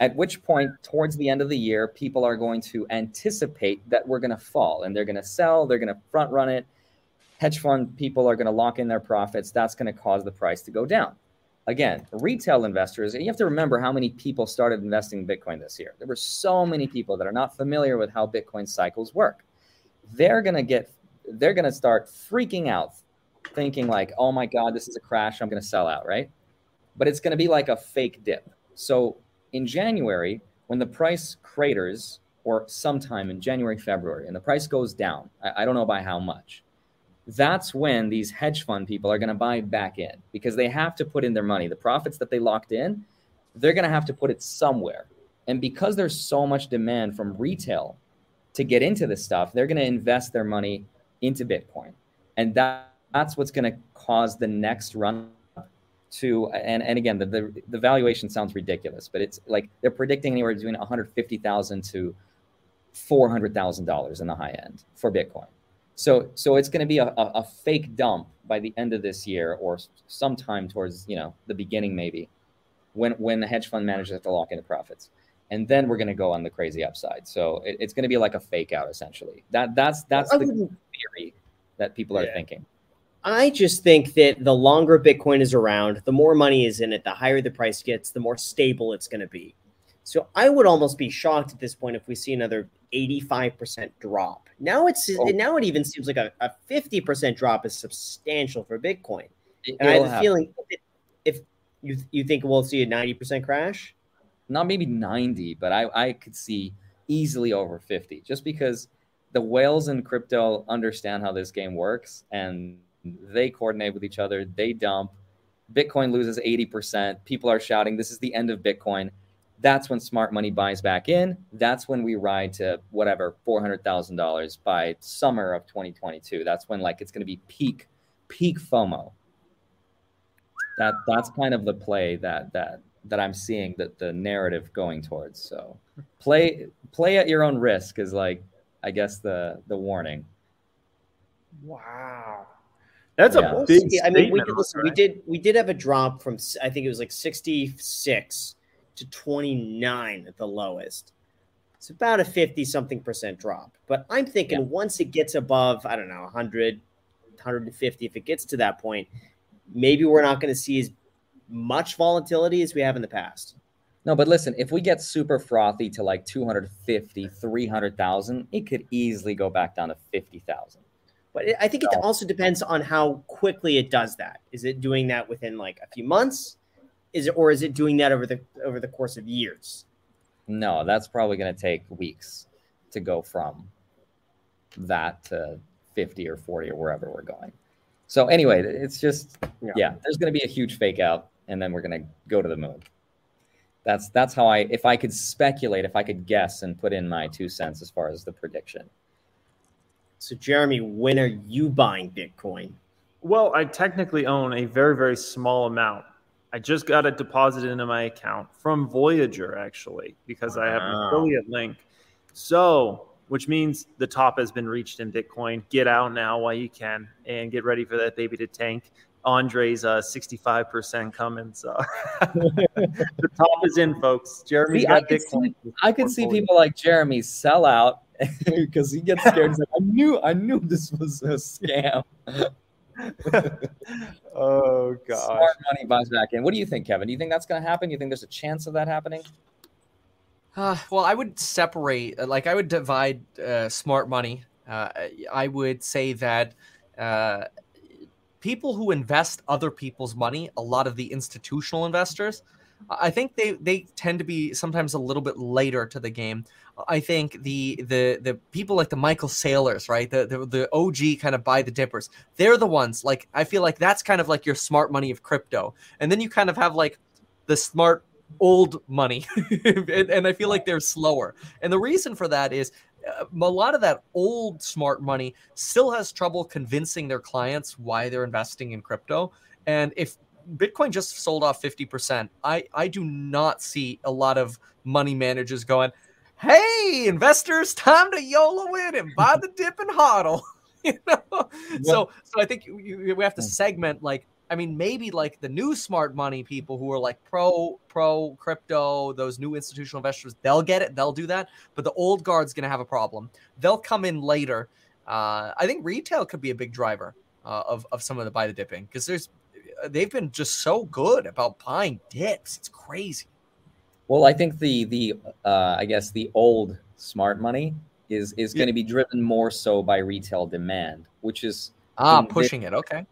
At which point, towards the end of the year, people are going to anticipate that we're going to fall, and they're going to sell, they're going to front run it. Hedge fund people are going to lock in their profits. That's going to cause the price to go down. Again, retail investors, and you have to remember how many people started investing in Bitcoin this year. There were so many people that are not familiar with how Bitcoin cycles work. They're going to start freaking out, thinking like, oh my God, this is a crash. I'm going to sell out, right? But it's going to be like a fake dip. So in January, when the price craters, or sometime in January, February, and the price goes down, I don't know by how much, that's when these hedge fund people are going to buy back in, because they have to put in their money. The profits that they locked in, they're going to have to put it somewhere. And because there's so much demand from retail to get into this stuff, they're going to invest their money into Bitcoin. And that's what's going to cause the next run to, and again, the valuation sounds ridiculous, but it's like they're predicting anywhere between $150,000 to $400,000 in the high end for Bitcoin. So it's going to be a fake dump by the end of this year, or sometime towards, you know, the beginning maybe, when the hedge fund managers have to lock in the profits. And then we're going to go on the crazy upside. So it's going to be like a fake out, essentially. That's the theory that people are thinking. I just think that the longer Bitcoin is around, the more money is in it, the higher the price gets, the more stable it's going to be. So I would almost be shocked at this point if we see another 85% drop. Now it even seems like a 50% drop is substantial for Bitcoin. And I have a feeling if you think we'll see a 90% crash, not maybe 90, but I could see easily over 50, just because the whales in crypto understand how this game works, and they coordinate with each other. They dump. Bitcoin loses 80%. People are shouting, this is the end of Bitcoin. That's when smart money buys back in. That's when we ride to whatever, $400,000 by summer of 2022. That's when like it's going to be peak FOMO. That's kind of the play that I'm seeing, that the narrative going towards. So play at your own risk is like, I guess, the warning. Wow. That's a big statement. I mean, we did have a drop from, I think it was like 66 to 29 at the lowest. It's about a 50-something% drop. But I'm thinking once it gets above, I don't know, 100, 150, if it gets to that point, maybe we're not going to see as much volatility as we have in the past. No, but listen, if we get super frothy to like 250, 300,000, it could easily go back down to 50,000. But I think it also depends on how quickly it does that. Is it doing that within like a few months? Is it doing that over the course of years? No, that's probably going to take weeks to go from that to 50 or 40 or wherever we're going. So anyway, it's just, yeah, there's going to be a huge fake out, and then we're going to go to the moon. That's how if I could speculate, if I could guess and put in my 2 cents as far as the prediction. So Jeremy, when are you buying Bitcoin? Well, I technically own a very, very small amount. I just got it deposited into my account from Voyager, actually, because I have an affiliate link. So, which means the top has been reached in Bitcoin. Get out now while you can and get ready for that baby to tank. Andre's 65% coming, so the top is in, folks. Jeremy, I could see people like Jeremy sell out because he gets scared. He's like, I knew this was a scam. Oh god! Smart money buys back in. What do you think, Kevin? Do you think that's going to happen? Do you think there's a chance of that happening? Well, I would separate. Like, I would divide smart money. I would say that. People who invest other people's money, a lot of the institutional investors, I think they tend to be sometimes a little bit later to the game. I think the people like the Michael Saylors, right? The OG kind of buy the dippers. They're the ones, like, I feel like that's kind of like your smart money of crypto. And then you kind of have like the smart old money. and I feel like they're slower. And the reason for that is, a lot of that old smart money still has trouble convincing their clients why they're investing in crypto. And if Bitcoin just sold off 50%, I do not see a lot of money managers going, hey, investors, time to YOLO in and buy the dip and hodl. You know? Yeah. So I think we have to segment, like, I mean, maybe like the new smart money people who are like pro crypto, those new institutional investors, they'll get it. They'll do that. But the old guard's going to have a problem. They'll come in later. I think retail could be a big driver of some of the buy the dipping, because they've been just so good about buying dips. It's crazy. Well, I think the old smart money is going to be driven more so by retail demand, which is pushing it. Okay.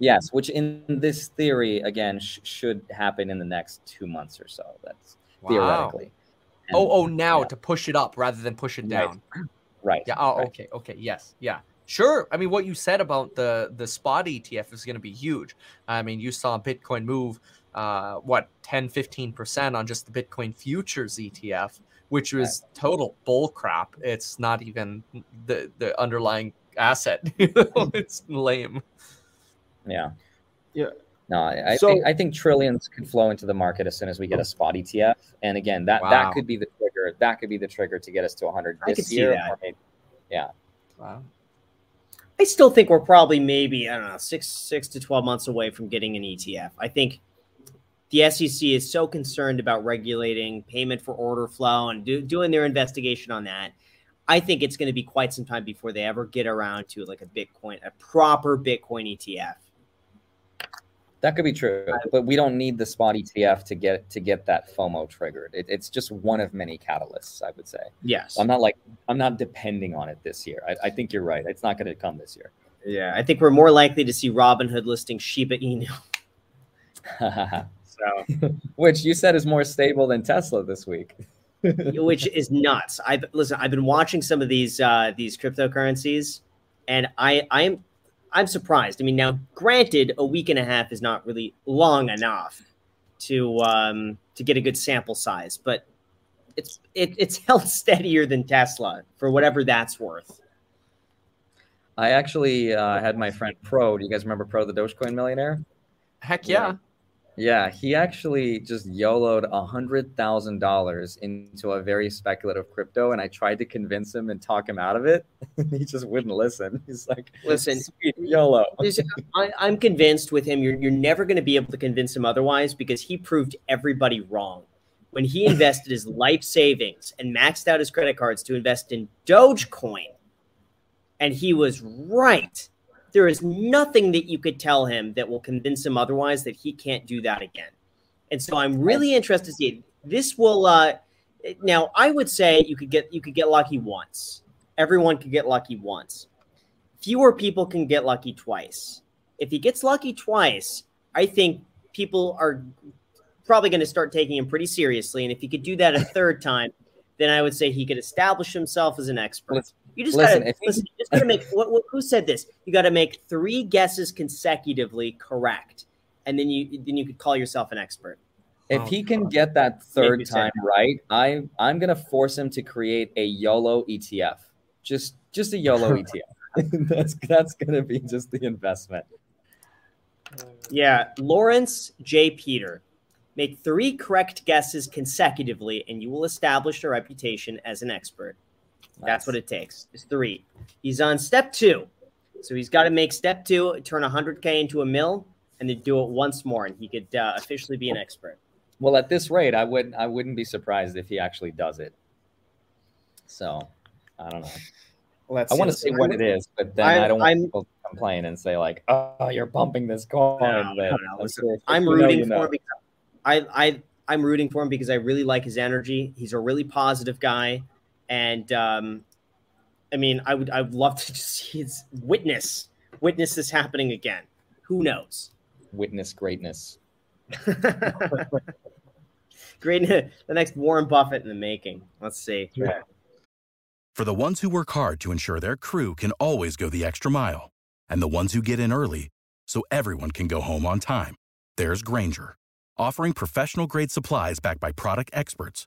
Yes, which in this theory, again, should happen in the next 2 months or so. That's theoretically. And, to push it up rather than push it down. Right. Yeah. Oh, right. Okay. Okay. Yes. Yeah. Sure. I mean, what you said about the spot ETF is going to be huge. I mean, you saw Bitcoin move, 10-15% on just the Bitcoin futures ETF, which was total bull crap. It's not even the underlying asset. It's lame. Yeah. Yeah. No, I think trillions could flow into the market as soon as we get a spot ETF. And again, that could be the trigger. That could be the trigger to get us to 100 this year. Or maybe, yeah. Wow. I still think we're probably maybe, I don't know, six to 12 months away from getting an ETF. I think the SEC is so concerned about regulating payment for order flow and doing their investigation on that. I think it's going to be quite some time before they ever get around to like a proper Bitcoin ETF. That could be true, but we don't need the spot ETF to get that FOMO triggered. It's just one of many catalysts, I would say. Yes. So I'm not depending on it this year. I think you're right. It's not going to come this year. Yeah, I think we're more likely to see Robinhood listing Shiba Inu. Which you said is more stable than Tesla this week. Which is nuts. I've been watching some of these cryptocurrencies, and I'm surprised. I mean, now, granted, a week and a half is not really long enough to get a good sample size, but it's held steadier than Tesla for whatever that's worth. I actually had my friend Pro. Do you guys remember Pro, the Dogecoin millionaire? Heck yeah. Yeah, he actually just YOLO'd $100,000 into a very speculative crypto, and I tried to convince him and talk him out of it. He just wouldn't listen. He's like, "Listen, sweet, YOLO." I'm convinced with him. You're never going to be able to convince him otherwise, because he proved everybody wrong. When he invested his life savings and maxed out his credit cards to invest in Dogecoin, and he was right. There is nothing that you could tell him that will convince him otherwise that he can't do that again. And so I'm really interested to see it. This will now I would say you could get lucky once. Everyone could get lucky once. Fewer people can get lucky twice. If he gets lucky twice, I think people are probably going to start taking him pretty seriously. And if he could do that a third time, then I would say he could establish himself as an expert. Let's You just gotta make who said this? You gotta make 3 guesses consecutively correct, and then you could call yourself an expert. If he can get that third time right, I'm gonna force him to create a YOLO ETF. Just a YOLO ETF. That's gonna be just the investment. Yeah, Lawrence J. Peter. Make 3 correct guesses consecutively, and you will establish a reputation as an expert. Nice. That's what it takes. It's 3. He's on step 2. So he's got to make step 2, turn 100K into $1 million, and then do it once more, and he could officially be an expert. Well, at this rate, I wouldn't be surprised if he actually does it. So I don't know. Let's I want to see what it is, but then I don't want people to complain and say, like, oh, you're bumping this coin. No. Listen, I'm rooting for it. I'm rooting for him because I really like his energy. He's a really positive guy, and I mean, I'd love to just see his witness this happening again. Who knows? Witness greatness. Great, the next Warren Buffett in the making. Let's see. Yeah. For the ones who work hard to ensure their crew can always go the extra mile, and the ones who get in early so everyone can go home on time, there's Grainger, offering professional-grade supplies backed by product experts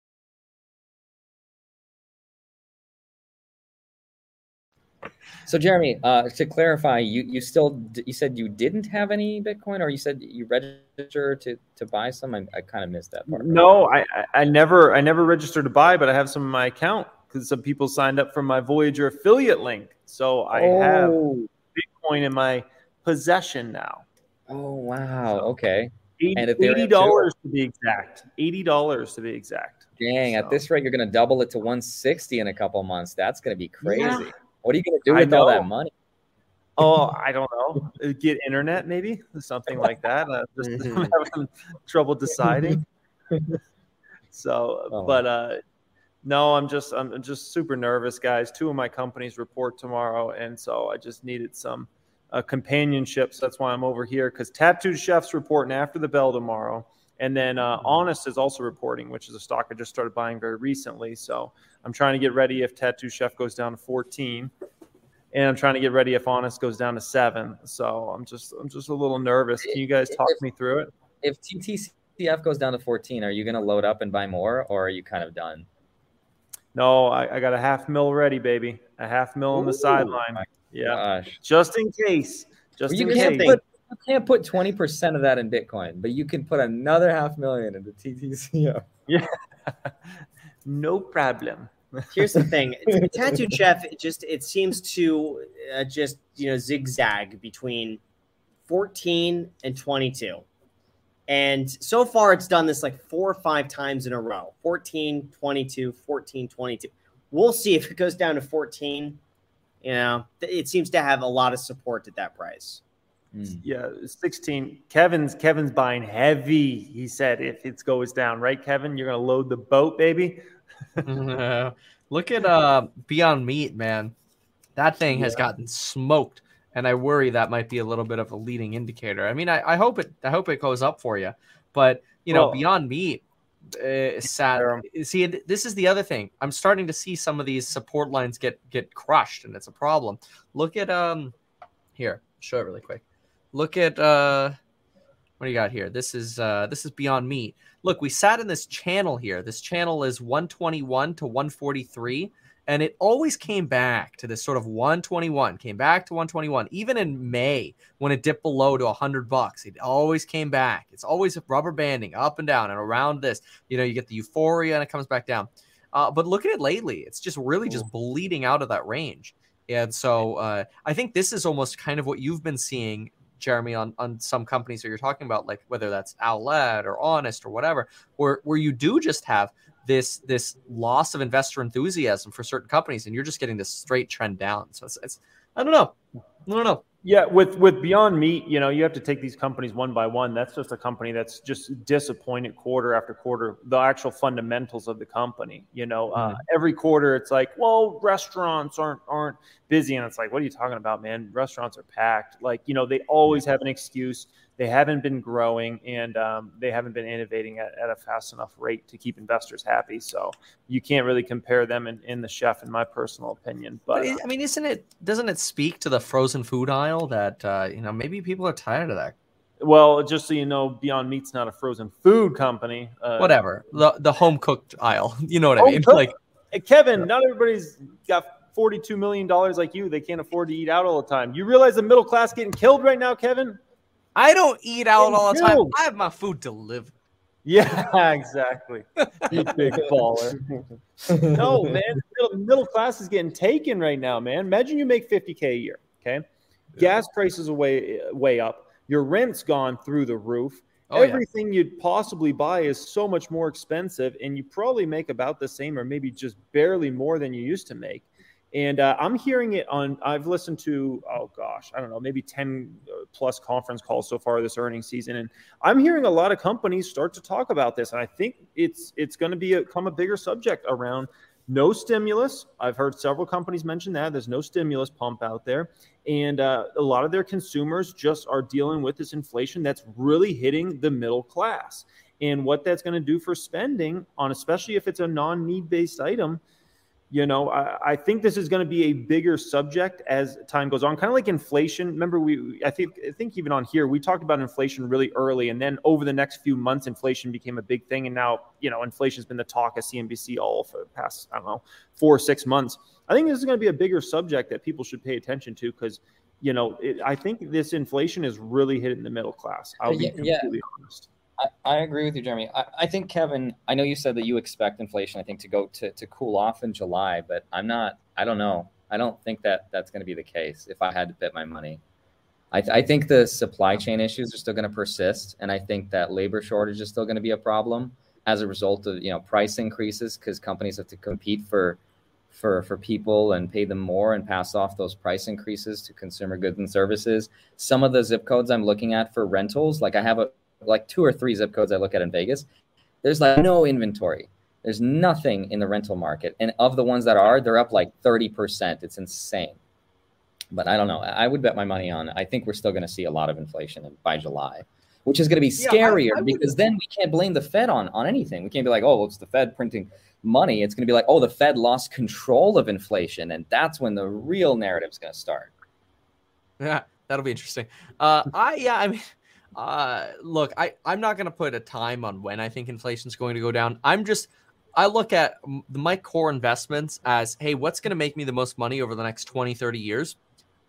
So, Jeremy, to clarify, you said you didn't have any Bitcoin, or you said you registered to buy some. I kind of missed that part. No, I never registered to buy, but I have some in my account because some people signed up for my Voyager affiliate link. So I have Bitcoin in my possession now. Oh wow! So okay, $80 to be exact. $80 to be exact. Dang! So. At this rate, you're going to double it to 160 in a couple months. That's going to be crazy. Yeah. What are you going to do with all that money? Oh, I don't know. Get internet, maybe? Something like that. I'm having trouble deciding. So, no, I'm just super nervous, guys. 2 of my companies report tomorrow, and so I just needed some companionship. So that's why I'm over here, because Tattoo Chef's reporting after the bell tomorrow. And then Honest is also reporting, which is a stock I just started buying very recently. So I'm trying to get ready if Tattoo Chef goes down to 14, and I'm trying to get ready if Honest goes down to 7. So I'm just a little nervous. Can you guys talk me through it? If TTCF goes down to 14, are you going to load up and buy more, or are you kind of done? No, I got $5 million ready, baby. $5 million on the sideline. Yeah, gosh. Just in case. Just in case. You can't put 20% of that in Bitcoin, but you can put another $5 million into TTCO. Yeah, no problem. Here's the thing: Tattoo Chef it seems to zigzag between 14 and 22, and so far it's done this like 4 or 5 times in a row: 14, 22, 14, 22. We'll see if it goes down to 14. You know, it seems to have a lot of support at that price. Yeah, 16. Kevin's buying heavy. He said if it goes down, right, Kevin? You're gonna load the boat, baby. Look at Beyond Meat, man. That thing has gotten smoked, and I worry that might be a little bit of a leading indicator. I mean, I hope it goes up for you, but you know, Beyond Meat is sad. See, this is the other thing. I'm starting to see some of these support lines get crushed, and it's a problem. Look at here, show it really quick. Look at what do you got here? This is Beyond Meat. Look, we sat in this channel here. This channel is 121 to 143, and it always came back to this sort of 121, came back to 121. Even in May, when it dipped below to $100, it always came back. It's always rubber banding up and down and around this. You know, you get the euphoria and it comes back down. But look at it lately. It's just really just bleeding out of that range. And so I think this is almost kind of what you've been seeing, Jeremy, on some companies that you're talking about, like whether that's Owlet or Honest or whatever, where you do just have this loss of investor enthusiasm for certain companies, and you're just getting this straight trend down. So I don't know. I don't know. Yeah, with Beyond Meat, you know, you have to take these companies one by one. That's just a company that's just disappointed quarter after quarter, the actual fundamentals of the company. You know, every quarter it's like, well, restaurants aren't busy. And it's like, what are you talking about, man? Restaurants are packed. Like, you know, they always have an excuse. They haven't been growing, and they haven't been innovating at a fast enough rate to keep investors happy. So you can't really compare them in the chef, in my personal opinion. But I mean, doesn't it speak to the frozen food aisle that, you know, maybe people are tired of that? Well, just so you know, Beyond Meat's not a frozen food company. Whatever. The home cooked aisle. You know what I mean? Like, Kevin, not everybody's got $42 million like you. They can't afford to eat out all the time. You realize the middle class getting killed right now, Kevin? I don't eat out all the time. I have my food delivered. Yeah, exactly. You big baller. No, man. Middle class is getting taken right now, man. Imagine you make $50K a year, okay? Yeah. Gas prices are way up. Your rent's gone through the roof. Everything you'd possibly buy is so much more expensive, and you probably make about the same or maybe just barely more than you used to make. And I'm hearing it on, I've listened to, oh gosh, I don't know, maybe 10 plus conference calls so far this earnings season. And I'm hearing a lot of companies start to talk about this. And I think it's going to become a bigger subject around no stimulus. I've heard several companies mention that. There's no stimulus pump out there. And a lot of their consumers just are dealing with this inflation that's really hitting the middle class. And what that's going to do for spending on, especially if it's a non-need-based item. You know, I think this is going to be a bigger subject as time goes on, kind of like inflation. Remember, I think even on here, we talked about inflation really early. And then over the next few months, inflation became a big thing. And now, you know, inflation has been the talk of CNBC all for the past, I don't know, 4 or 6 months. I think this is going to be a bigger subject that people should pay attention to because, you know, I think this inflation is really hitting the middle class. I'll be completely honest. I agree with you, Jeremy. I think, Kevin, I know you said that you expect inflation, I think, to go to cool off in July, but I don't know. I don't think that that's going to be the case if I had to bet my money. I think the supply chain issues are still going to persist. And I think that labor shortage is still going to be a problem as a result of, you know, price increases because companies have to compete for people and pay them more and pass off those price increases to consumer goods and services. Some of the zip codes I'm looking at for rentals, like I have like 2 or 3 zip codes I look at in Vegas, there's like no inventory. There's nothing in the rental market. And of the ones that are, they're up like 30%. It's insane. But I don't know. I would bet my money on, I think we're still going to see a lot of inflation by July, which is going to be scarier because then we can't blame the Fed on anything. We can't be like, oh, well, it's the Fed printing money. It's going to be like, oh, the Fed lost control of inflation. And that's when the real narrative's going to start. Yeah, that'll be interesting. I mean, look, I'm not going to put a time on when I think inflation is going to go down. I look at my core investments as, hey, what's going to make me the most money over the next 20, 30 years?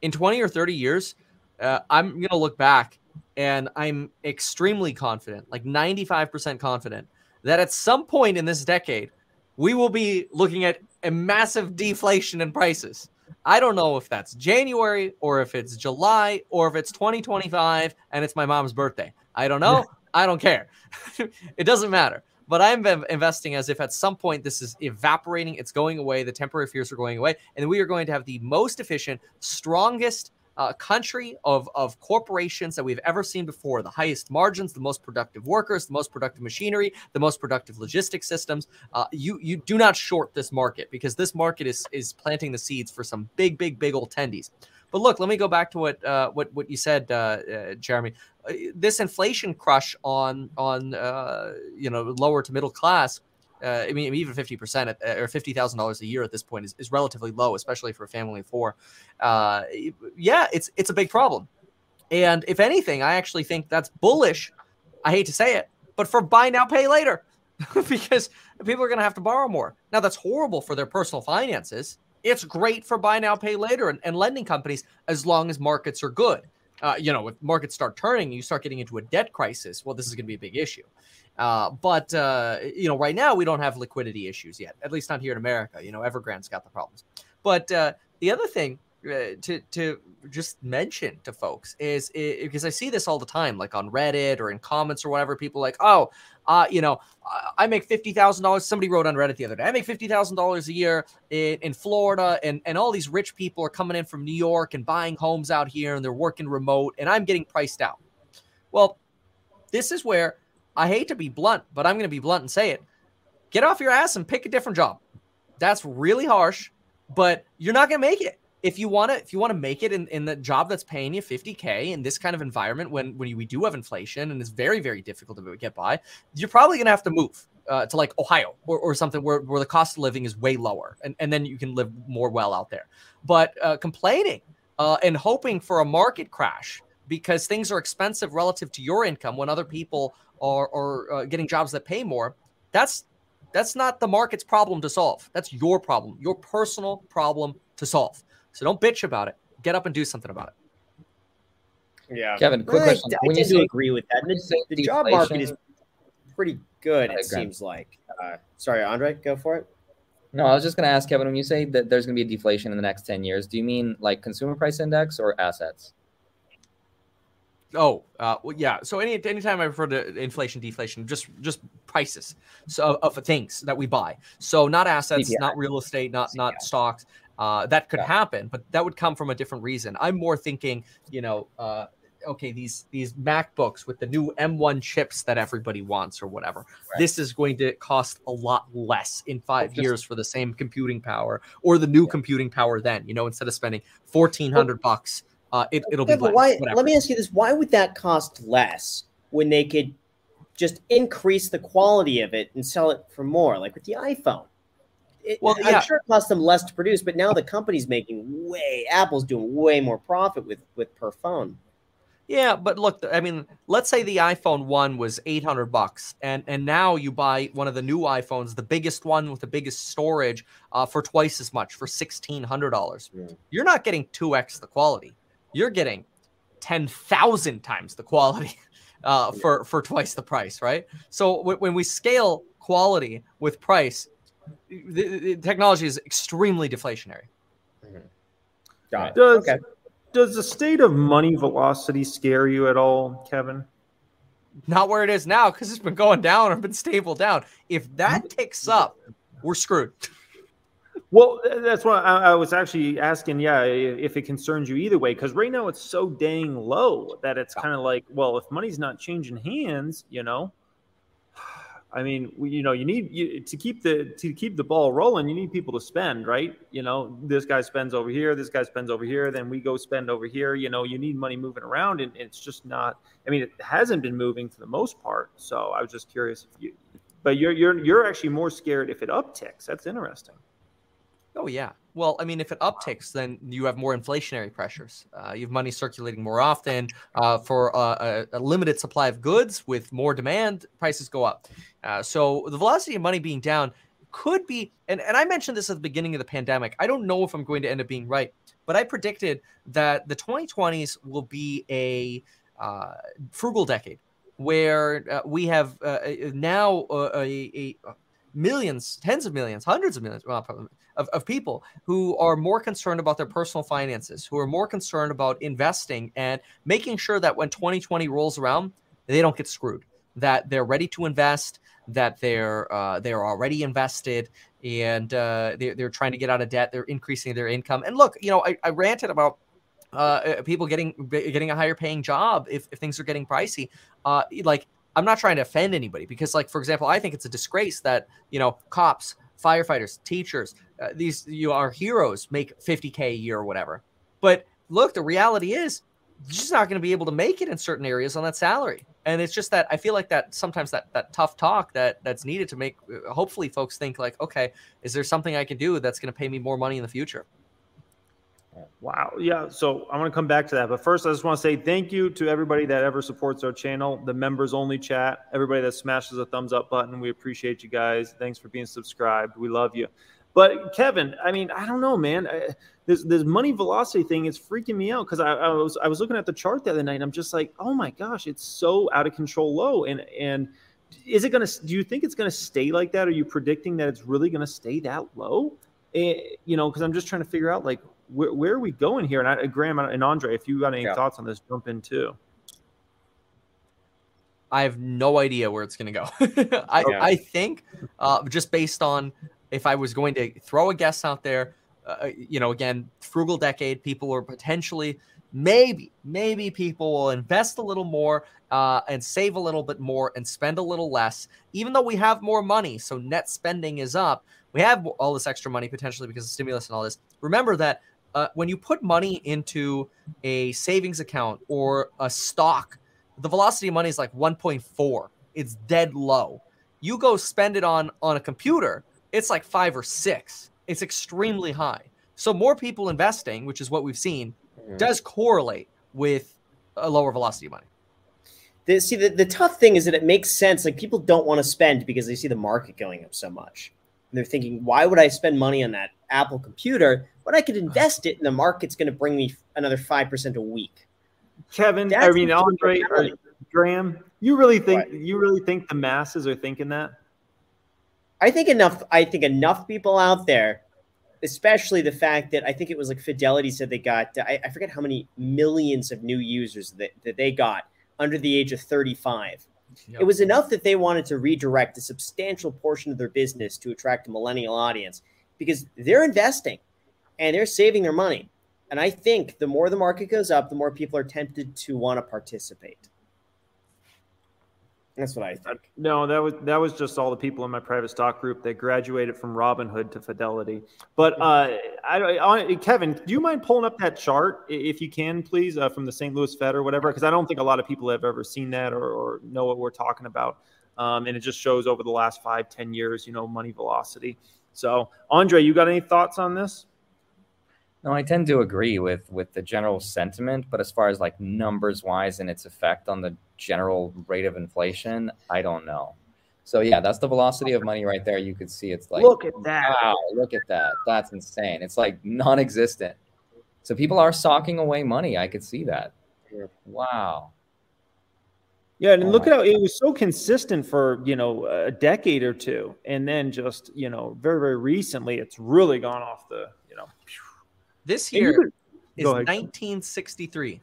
In 20 or 30 years, I'm going to look back and I'm extremely confident, like 95% confident that at some point in this decade, we will be looking at a massive deflation in prices. I don't know if that's January or if it's July or if it's 2025 and it's my mom's birthday. I don't know. I don't care. It doesn't matter. But I'm investing as if at some point this is evaporating. It's going away. The temporary fears are going away. And we are going to have the most efficient, strongest country of corporations that we've ever seen before. The highest margins, the most productive workers, the most productive machinery, the most productive logistics systems. You do not short this market because this market is planting the seeds for some big old tendies. But look, let me go back to what you said, Jeremy. This inflation crush on you know, lower to middle class. I mean, even 50% or $50,000 a year at this point is relatively low, especially for a family of 4. It's a big problem. And if anything, I actually think that's bullish. I hate to say it, but for buy now, pay later, because people are going to have to borrow more. Now, that's horrible for their personal finances. It's great for buy now, pay later and lending companies as long as markets are good. You know, if markets start turning, you start getting into a debt crisis. Well, this is going to be a big issue. But you know, right now we don't have liquidity issues yet, at least not here in America. You know, Evergrande's got the problems. But the other thing to just mention to folks is because I see this all the time, like on Reddit or in comments or whatever, people like, oh, you know, I make $50,000. Somebody wrote on Reddit the other day, I make $50,000 a year in Florida, and all these rich people are coming in from New York and buying homes out here, and they're working remote, and I'm getting priced out. Well, this is where I hate to be blunt, but I'm going to be blunt and say it. Get off your ass and pick a different job. That's really harsh, but you're not going to make it. If you want to make it in the job that's paying you $50K in this kind of environment, when we do have inflation and it's very, very difficult to get by, you're probably going to have to move to like Ohio or something where the cost of living is way lower. And then you can live more well out there. But complaining and hoping for a market crash because things are expensive relative to your income when other people are getting jobs that pay more, that's not the market's problem to solve. That's your problem, your personal problem to solve. So don't bitch about it. Get up and do something about it. Yeah, Kevin, quick question. I tend to agree with that. The job market is pretty good, it seems like. Sorry, Andre, go for it. No, I was just going to ask, Kevin, when you say that there's going to be a deflation in the next 10 years, do you mean like consumer price index or assets? Oh, well, yeah. So anytime I refer to inflation, deflation, just prices of things that we buy. So not assets, yeah. Not real estate, not stocks. That could happen, but that would come from a different reason. I'm more thinking, you know, okay, these MacBooks with the new M1 chips that everybody wants or whatever. Right. This is going to cost a lot less in five years for the same computing power or the new computing power then, you know, instead of spending $1,400 bucks. It'll be less. Let me ask you this. Why would that cost less when they could just increase the quality of it and sell it for more, like with the iPhone? I'm sure it costs them less to produce, but now the company's Apple's doing way more profit with per phone. Yeah, but look, I mean, let's say the iPhone 1 was $800 bucks, and now you buy one of the new iPhones, the biggest one with the biggest storage, for twice as much, for $1,600. Yeah. You're not getting 2x the quality. You're getting 10,000 times the quality for twice the price, right? So when we scale quality with price, the technology is extremely deflationary. Mm-hmm. Got it. Does the state of money velocity scare you at all, Kevin? Not where it is now, because it's been going down or been stable down. If that ticks up, we're screwed. Well, that's why I was actually asking, if it concerns you either way, because right now it's so dang low that it's kind of like, well, if money's not changing hands, you know, I mean, you know, to keep the ball rolling, you need people to spend, right? You know, this guy spends over here, this guy spends over here, then we go spend over here. You know, you need money moving around, and it's just not. I mean, it hasn't been moving for the most part. So I was just curious if you, but you're actually more scared if it upticks. That's interesting. Oh yeah. Well, I mean, if it upticks, then you have more inflationary pressures. You have money circulating more often for a limited supply of goods with more demand. Prices go up. So the velocity of money being down could be, and I mentioned this at the beginning of the pandemic. I don't know if I'm going to end up being right, but I predicted that the 2020s will be a frugal decade where we have now millions, tens of millions, hundreds of millions, well, probably, of people who are more concerned about their personal finances, who are more concerned about investing and making sure that when 2020 rolls around, they don't get screwed, that they're ready to invest, that they're already invested, and they're trying to get out of debt. They're increasing their income. And look, you know, I ranted about people getting a higher paying job if things are getting pricey. Like, I'm not trying to offend anybody because, like, for example, I think it's a disgrace that, you know, cops, firefighters, teachers, our heroes make $50K a year or whatever. But look, the reality is you're just not going to be able to make it in certain areas on that salary. And it's just that I feel like that sometimes that tough talk that's needed to make hopefully folks think like, okay, is there something I can do that's going to pay me more money in the future? Wow. Yeah. So I want to come back to that. But first, I just want to say thank you to everybody that ever supports our channel, the members only chat, everybody that smashes a thumbs up button. We appreciate you guys. Thanks for being subscribed. We love you. But Kevin, I mean, I don't know, man. This money velocity thing is freaking me out because I was looking at the chart the other night, and I'm just like, oh my gosh, it's so out of control low. And is it gonna? Do you think it's gonna stay like that? Are you predicting that it's really gonna stay that low? You know, because I'm just trying to figure out like where are we going here? And Graham and Andre, if you got any thoughts on this, jump in too. I have no idea where it's going to go. I think just based on, if I was going to throw a guess out there, you know, again, frugal decade, people are potentially, maybe people will invest a little more and save a little bit more and spend a little less, even though we have more money. So net spending is up. We have all this extra money potentially because of stimulus and all this. Remember that when you put money into a savings account or a stock, the velocity of money is like 1.4. It's dead low. You go spend it on a computer, it's like 5 or 6. It's extremely high. So more people investing, which is what we've seen, does correlate with a lower velocity of money. The tough thing is that it makes sense. Like, people don't want to spend because they see the market going up so much. And they're thinking, why would I spend money on that Apple computer when I could invest it and the market's going to bring me another 5% a week? Kevin, that's Andre, or Graham, you really think the masses are thinking that? I think enough people out there, especially the fact that I think it was like Fidelity said they got, I forget how many millions of new users that they got under the age of 35. Yep. It was enough that they wanted to redirect a substantial portion of their business to attract a millennial audience because they're investing and they're saving their money. And I think the more the market goes up, the more people are tempted to want to participate. That's what I think. No, that was just all the people in my private stock group that graduated from Robinhood to Fidelity. But Kevin, do you mind pulling up that chart if you can, please, from the St. Louis Fed or whatever? Because I don't think a lot of people have ever seen that or know what we're talking about. And it just shows over the last 5-10 years, you know, money velocity. So, Andre, you got any thoughts on this? No, I tend to agree with the general sentiment, but as far as like numbers wise and its effect on the general rate of inflation, I don't know. So yeah, that's the velocity of money right there. You could see it's like, look at that. Wow, look at that. That's insane. It's like non-existent. So people are socking away money. I could see that. Wow. Yeah, and look at how it was so consistent for, you know, a decade or two. And then just, you know, very, very recently, it's really gone off the, you know. This year is 1963.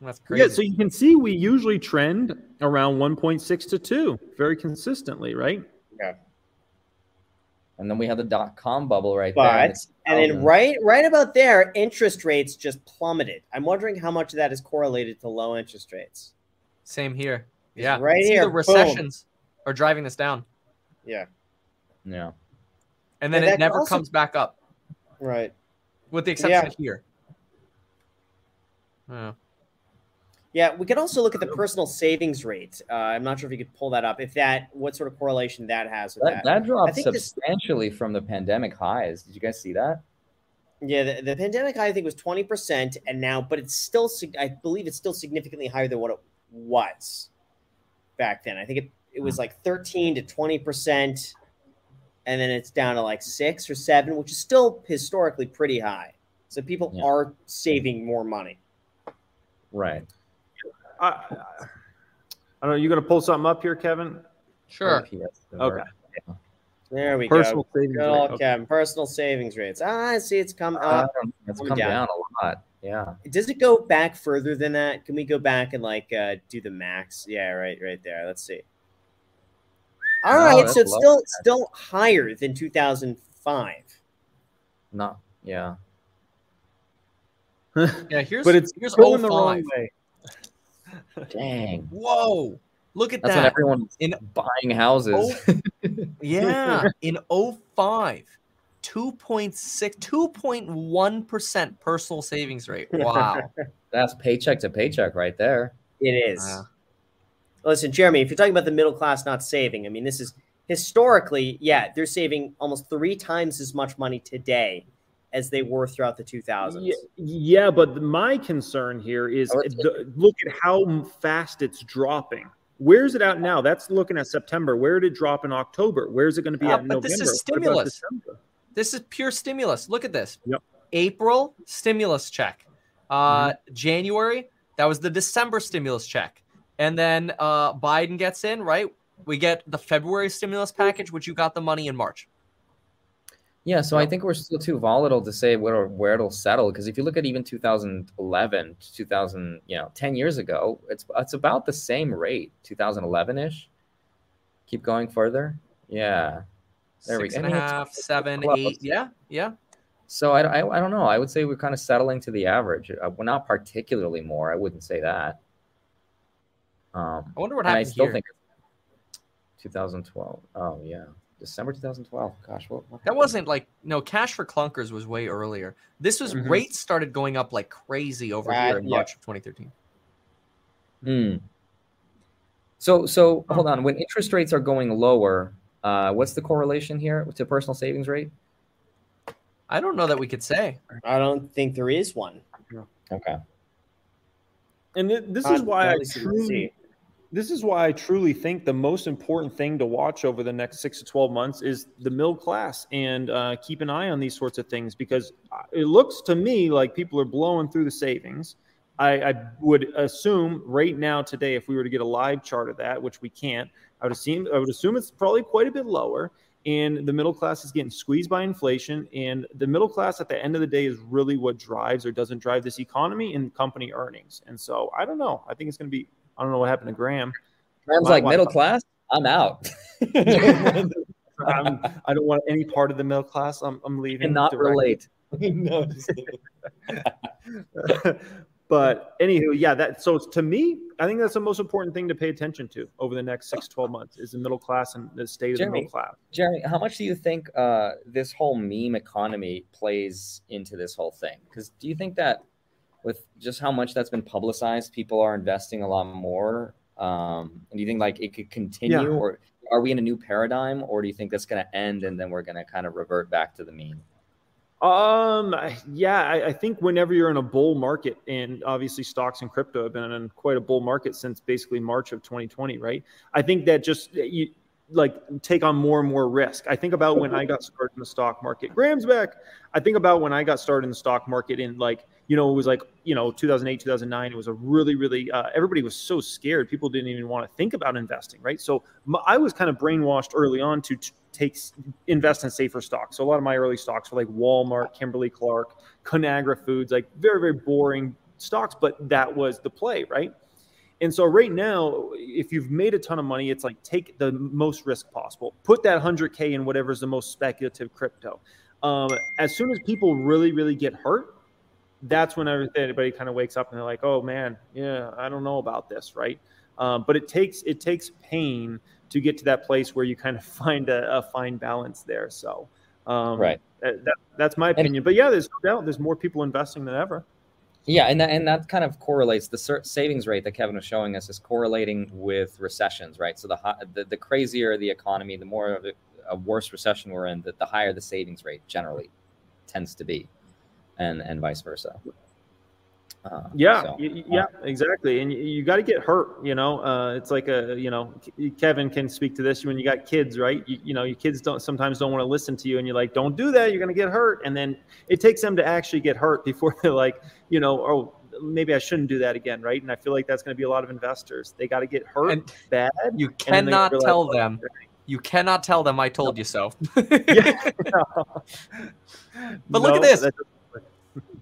That's crazy. Yeah, so you can see we usually trend around 1.6 to 2 very consistently, right? Yeah. And then we have the dot-com bubble right there. And then right about there, interest rates just plummeted. I'm wondering how much of that is correlated to low interest rates. Same here. Yeah. Right here. The recessions are driving this down. Yeah. Yeah. And then it never comes back up. Right. With the exception of here. Oh. Yeah, we could also look at the personal savings rate. I'm not sure if you could pull that up. What sort of correlation that has with that. That dropped substantially from the pandemic highs. Did you guys see that? Yeah, the pandemic high, I think, was 20%. And now, but it's still, I believe it's still significantly higher than what it was back then. I think it was like 13 to 20%. And then it's down to like 6 or 7, which is still historically pretty high. So people are saving more money. Right. I don't know. You going to pull something up here, Kevin? Sure. Okay. There we go. Kevin, personal savings rates. I see it's come up. It's come down a lot. Yeah. Does it go back further than that? Can we go back and like do the max? Yeah, right there. Let's see. All right, so it's still higher than 2005. No, yeah. Yeah, here's all the wrong way. Dang. Whoa. Look at that. That's when everyone's buying houses. Yeah, in 05, 2.1% personal savings rate. Wow. That's paycheck to paycheck right there. It is. Wow. Listen, Jeremy, if you're talking about the middle class not saving, I mean, this is historically, yeah, they're saving almost 3 times as much money today as they were throughout the 2000s. Yeah, but my concern here is look at how fast it's dropping. Where's it at now? That's looking at September. Where did it drop in October? Where's it going to be at in November? This is stimulus. This is pure stimulus. Look at this. Yep. April, stimulus check. January, that was the December stimulus check. And then Biden gets in, right? We get the February stimulus package, which you got the money in March. Yeah, so I think we're still too volatile to say where it'll settle, because if you look at even 2011, 2000, 10 years ago, it's about the same rate, 2011-ish. Keep going further. Yeah. There we go. 6.5, 7, 8. Yeah, yeah. So I don't know. I would say we're kind of settling to the average. We're not particularly more. I wouldn't say that. I wonder what happened here. I still think 2012. Oh, yeah. December 2012. Gosh, what that wasn't like no Cash for Clunkers was way earlier. This was rates started going up like crazy over here in March of 2013. So hold on. When interest rates are going lower, what's the correlation here to personal savings rate? I don't know that we could say. I don't think there is one. Okay. And this is why I truly. This is why I truly think the most important thing to watch over the next 6 to 12 months is the middle class, and keep an eye on these sorts of things, because it looks to me like people are blowing through the savings. I would assume right now today, if we were to get a live chart of that, which we can't, I would assume it's probably quite a bit lower, and the middle class is getting squeezed by inflation, and the middle class at the end of the day is really what drives or doesn't drive this economy and company earnings. And so I don't know. I think it's going to be I don't know what happened to Graham. Graham's like, middle class, I'm out. I don't want any part of the middle class. I'm leaving. And not relate. No, but anywho, yeah. So to me, I think that's the most important thing to pay attention to over the next 6 to 12 months is the middle class and the state of the middle class. Jeremy, how much do you think this whole meme economy plays into this whole thing? Because do you think that with just how much that's been publicized, people are investing a lot more? And do you think like it could continue, or are we in a new paradigm, or do you think that's going to end and then we're going to kind of revert back to the mean? I think whenever you're in a bull market, and obviously stocks and crypto have been in quite a bull market since basically March of 2020, right? I think that just you like take on more and more risk. I think about when I got started in the stock market. Graham's back. I think about when I got started in the stock market in like, it was like, 2008, 2009, it was a really, really, everybody was so scared. People didn't even want to think about investing, right? So I was kind of brainwashed early on to invest in safer stocks. So a lot of my early stocks were like Walmart, Kimberly-Clark, Conagra Foods, like very, very boring stocks, but that was the play, right? And so right now, if you've made a ton of money, it's like take the most risk possible. Put that 100K in whatever's the most speculative crypto. As soon as people really, really get hurt, that's when everybody kind of wakes up and they're like, oh, man, yeah, I don't know about this, right? But it takes pain to get to that place where you kind of find a fine balance there. So that's my opinion. But yeah, there's no doubt there's more people investing than ever. Yeah, and that kind of correlates. The savings rate that Kevin was showing us is correlating with recessions, right? So the crazier the economy, the more of a worse recession we're in, the higher the savings rate generally tends to be, and vice versa. Exactly. And you got to get hurt, it's like Kevin can speak to this when you got kids, right? Your kids sometimes don't want to listen to you, and you're like, don't do that. You're going to get hurt. And then it takes them to actually get hurt before they're like, oh, maybe I shouldn't do that again. Right. And I feel like that's going to be a lot of investors. They got to get hurt and bad. You cannot tell them. You cannot tell them I told you so. But look at this.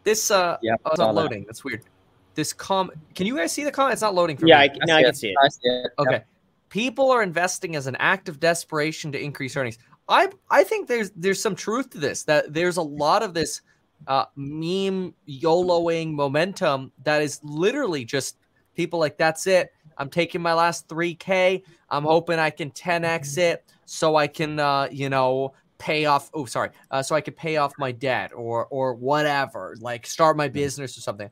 This it's not loading. That's weird. This can you guys see the comment? It's not loading for me. I can see it. I see it. Okay. Yep. People are investing as an act of desperation to increase earnings. I think there's some truth to this. That there's a lot of this meme YOLOing momentum that is literally just people like, that's it. I'm taking my last 3K. I'm hoping I can 10x it so I can pay off. Oh, sorry. So I could pay off my debt or whatever, like start my business or something.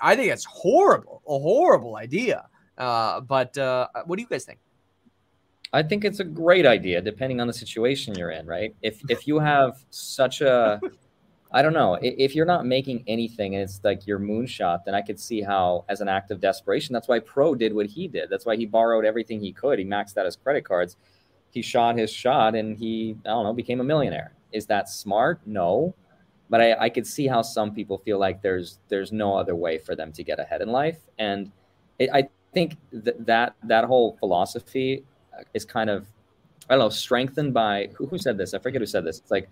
I think that's a horrible idea. But what do you guys think? I think it's a great idea, depending on the situation you're in, right? If you have such a, I don't know, if you're not making anything and it's like your moonshot, then I could see how, as an act of desperation, that's why Pro did what he did. That's why he borrowed everything he could. He maxed out his credit cards. He shot his shot and he, I don't know, became a millionaire. Is that smart? No. But I could see how some people feel like there's no other way for them to get ahead in life. And I think that whole philosophy is kind of, strengthened by, who said this? I forget who said this. It's like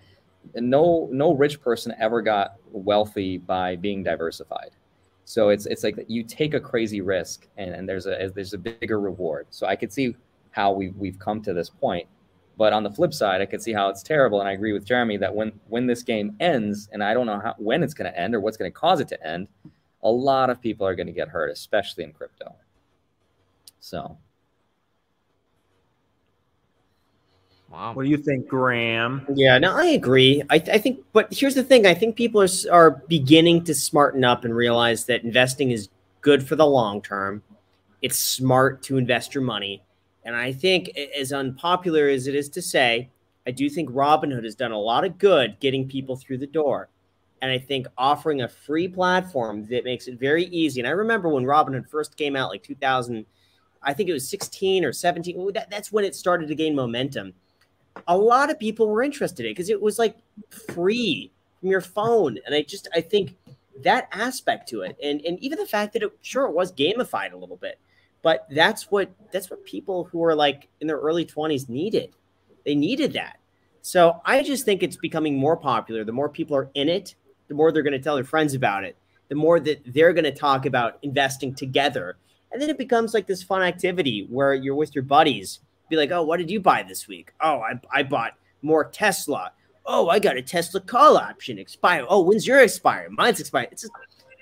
and no rich person ever got wealthy by being diversified. So it's like you take a crazy risk, and there's a bigger reward. So I could see how we've come to this point. But on the flip side, I could see how it's terrible. And I agree with Jeremy that when this game ends, and I don't know when it's going to end or what's going to cause it to end, a lot of people are going to get hurt, especially in crypto. So. Wow. What do you think, Graham? Yeah, no, I agree. I think, but here's the thing. I think people are beginning to smarten up and realize that investing is good for the long term. It's smart to invest your money. And I think, as unpopular as it is to say, I do think Robinhood has done a lot of good getting people through the door. And I think offering a free platform that makes it very easy. And I remember when Robinhood first came out, like 2000, I think it was 16 or 17. That's when it started to gain momentum. A lot of people were interested in it because it was like free from your phone. And I think that aspect to it, and even the fact that it was gamified a little bit. But that's what people who are like in their early 20s needed. They needed that. So I just think it's becoming more popular. The more people are in it, the more they're going to tell their friends about it, the more that they're going to talk about investing together. And then it becomes like this fun activity where you're with your buddies. Be like, oh, what did you buy this week? Oh, I bought more Tesla. Oh, I got a Tesla call option expire. Oh, when's your expire? Mine's expired.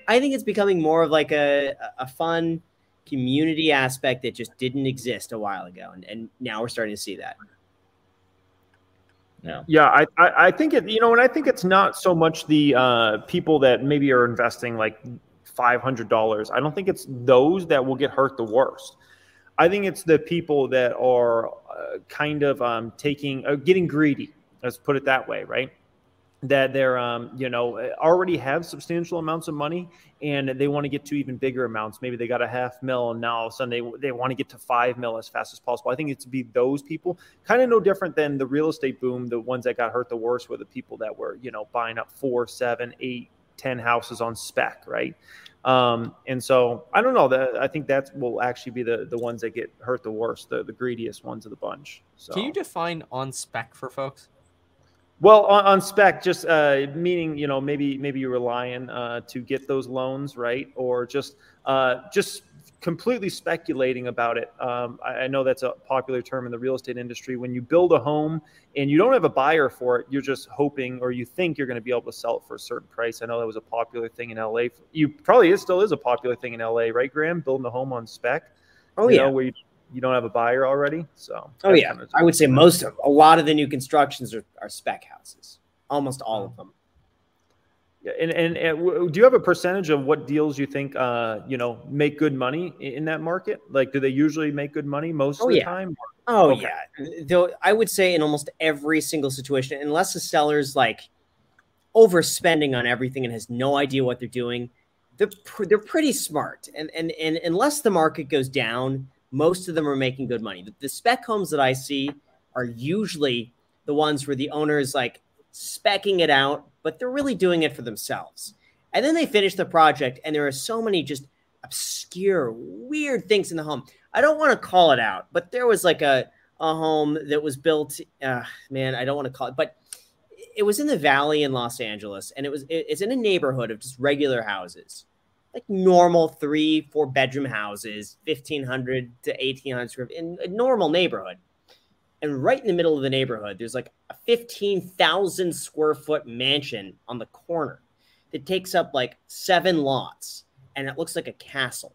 I think it's becoming more of like a fun community aspect that just didn't exist a while ago, and now we're starting to see that. No. Yeah, I think it. You know, and I think it's not so much the people that maybe are investing like $500. I don't think it's those that will get hurt the worst. I think it's the people that are kind of getting greedy. Let's put it that way, right? That they're, already have substantial amounts of money and they want to get to even bigger amounts. Maybe they got $5 million and now all of a sudden they want to get to $5 million as fast as possible. I think it's be those people, kind of no different than the real estate boom. The ones that got hurt the worst were the people that were, buying up 4, 7, 8, 10 houses on spec, right? And so I don't know that I think that will actually be the ones that get hurt the worst, the greediest ones of the bunch. So can you define on spec for folks? Well, on spec, just meaning, maybe you're relying to get those loans, right? Or just completely speculating about it. I know that's a popular term in the real estate industry. When you build a home and you don't have a buyer for it, you're just hoping or you think you're going to be able to sell it for a certain price. I know that was a popular thing in LA. It still is a popular thing in LA, right, Graham? Building a home on spec. Oh, yeah. Where you don't have a buyer already, so. Oh yeah, I would say a lot of the new constructions are spec houses, almost all of them. Yeah, and do you have a percentage of what deals you think make good money in that market? Like, do they usually make good money most of the time? Oh okay. Yeah, though I would say in almost every single situation, unless the seller's like overspending on everything and has no idea what they're doing, they're pretty smart, and unless the market goes down. Most of them are making good money. The spec homes that I see are usually the ones where the owner is like speccing it out, but they're really doing it for themselves. And then they finish the project, and there are so many just obscure, weird things in the home. I don't want to call it out, but there was like a home that was built. I don't want to call it, but it was in the Valley in Los Angeles, and it's in a neighborhood of just regular houses. Like normal 3-4 bedroom houses, 1,500 to 1,800 square feet in a normal neighborhood. And right in the middle of the neighborhood, there's like a 15,000 square foot mansion on the corner that takes up like 7 lots. And it looks like a castle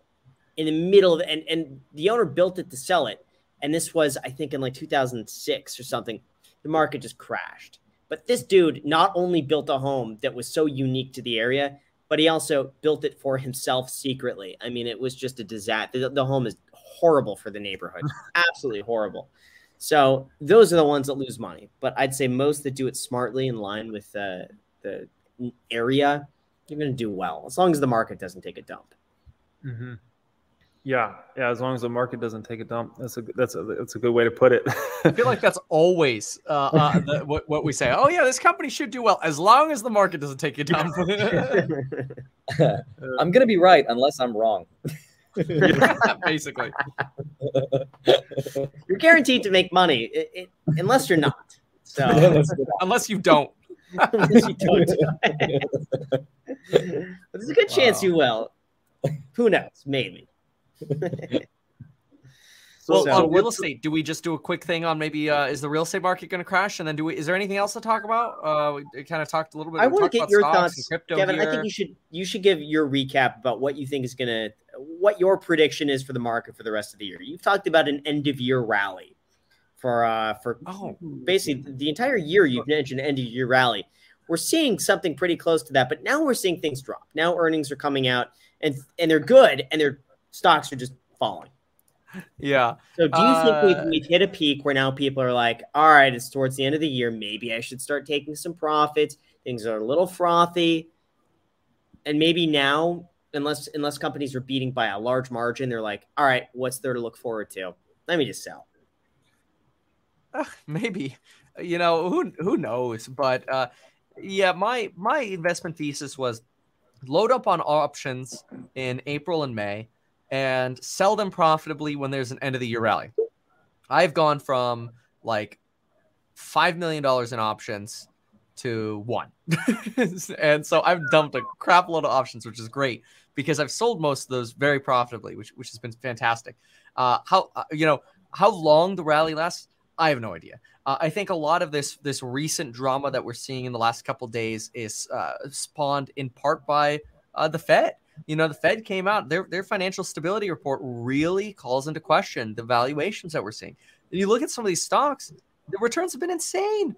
in the middle of it. And the owner built it to sell it. And this was, I think, in like 2006 or something. The market just crashed. But this dude not only built a home that was so unique to the area, but he also built it for himself secretly. I mean, it was just a disaster. The home is horrible for the neighborhood. Absolutely horrible. So those are the ones that lose money. But I'd say most that do it smartly in line with the area, you're going to do well, as long as the market doesn't take a dump. Mm-hmm. Yeah. As long as the market doesn't take a dump, that's a good way to put it. I feel like that's always what we say. Oh yeah, this company should do well as long as the market doesn't take a dump. I'm gonna be right unless I'm wrong. Yeah, basically, you're guaranteed to make money unless you're not. So unless you don't. unless you don't. But there's a good chance you will. Who knows? Maybe. So on real estate, do we just do a quick thing on maybe is the real estate market going to crash? And then is there anything else to talk about? We kind of talked a little bit. I want to get your thoughts, Kevin. Here. I think you should give your recap about what you think is going to, what your prediction is for the market for the rest of the year. You've talked about an end of year rally for basically the entire year. You've mentioned end of year rally. We're seeing something pretty close to that, but now we're seeing things drop. Now earnings are coming out and they're good and their stocks are just falling. Yeah. So do you think we've hit a peak where now people are like, all right, it's towards the end of the year. Maybe I should start taking some profits. Things are a little frothy. And maybe now, unless companies are beating by a large margin, they're like, all right, what's there to look forward to? Let me just sell. Maybe. You know, who knows? But yeah, my investment thesis was load up on options in April and May and sell them profitably when there's an end of the year rally. I've gone from like $5 million in options to $1 million. And so I've dumped a crap load of options, which is great because I've sold most of those very profitably, which has been fantastic. How long the rally lasts, I have no idea. I think a lot of this recent drama that we're seeing in the last couple of days is spawned in part by the Fed. You know, the Fed came out, their financial stability report really calls into question the valuations that we're seeing. And you look at some of these stocks, the returns have been insane.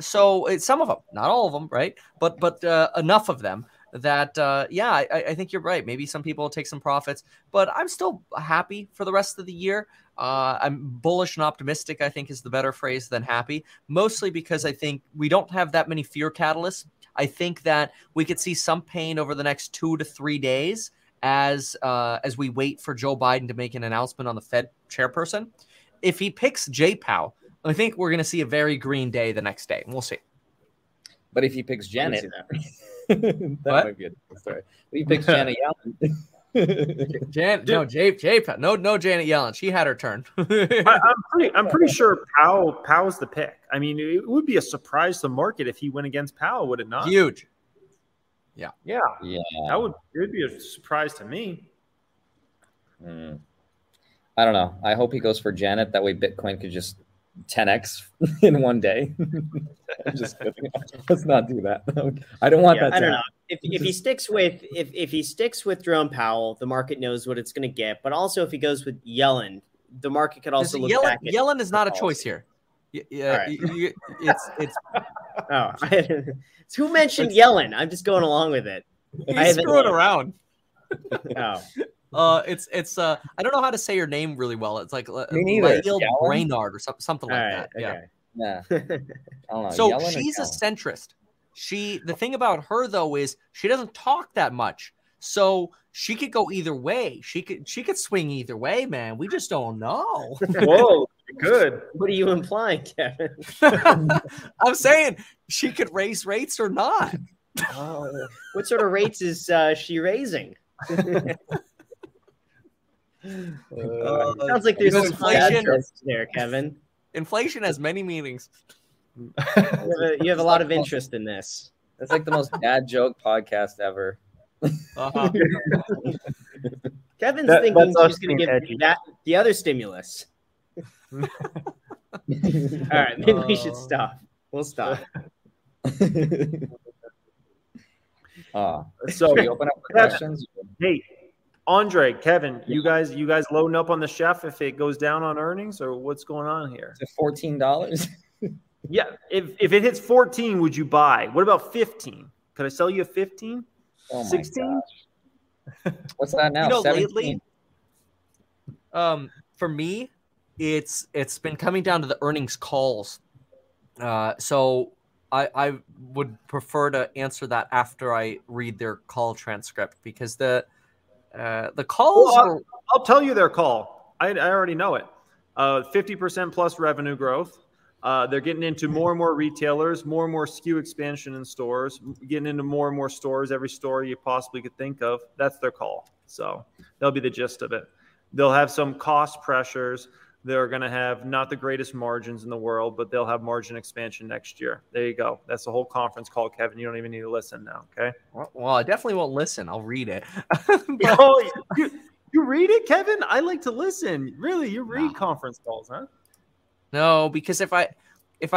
Some of them, not all of them, right? But enough of them that, I think you're right. Maybe some people take some profits, but I'm still happy for the rest of the year. I'm bullish and optimistic, I think is the better phrase than happy, mostly because I think we don't have that many fear catalysts. I think that we could see some pain over the next 2 to 3 days as we wait for Joe Biden to make an announcement on the Fed chairperson. If he picks J. Powell, I think we're going to see a very green day the next day. We'll see. But if he picks Janet, that might be a different story. If he picks Janet Yellen. Janet Yellen. She had her turn. I'm pretty sure Powell's the pick. I mean, it would be a surprise to the market if he went against Powell, would it not? Huge. Yeah. Yeah. Yeah. It would be a surprise to me. I don't know. I hope he goes for Janet. That way Bitcoin could just 10x in one day. I'm just kidding. Let's not do that. I don't want that. I don't know. If he sticks with Jerome Powell, the market knows what it's going to get. But also, if he goes with Yellen, the market could also look back. Yellen is not a choice here. Yeah, right. It's. Oh, who mentioned Yellen? I'm just going along with it. He's screwing around. Oh. I don't know how to say your name really well. It's like Brainard or something like that. Okay. Yeah. I don't know. So Yellen, she's a centrist. The thing about her though is she doesn't talk that much. So she could go either way. She could swing either way, man. We just don't know. Whoa, good. What are you implying, Kevin? I'm saying she could raise rates or not. Oh. What sort of rates is she raising? Sounds like there's inflation there, Kevin. Inflation has many meanings. You have a lot of interest in this. That's like the most dad joke podcast ever. Uh-huh. Kevin's thinking he's going to give me that the other stimulus. All right, maybe we should stop. We'll stop. So we open up the questions. Hey. Andre, Kevin, you guys loading up on the chef if it goes down on earnings, or what's going on here? To $14. Yeah, if it hits 14, would you buy? What about 15? Could I sell you a 15? 16? What's that now? You know, 17? Lately, for me, it's been coming down to the earnings calls. So I would prefer to answer that after I read their call transcript because the calls. Well, I'll tell you their call. I already know it. 50% plus revenue growth. They're getting into more and more retailers, more and more SKU expansion in stores, getting into more and more stores, every store you possibly could think of. That's their call. So that'll be the gist of it. They'll have some cost pressures. They're going to have not the greatest margins in the world, but they'll have margin expansion next year. There you go. That's the whole conference call, Kevin. You don't even need to listen now, okay? Well, I definitely won't listen. I'll read it. But... you read it, Kevin? I like to listen. Really, you read conference calls, huh? No, because if I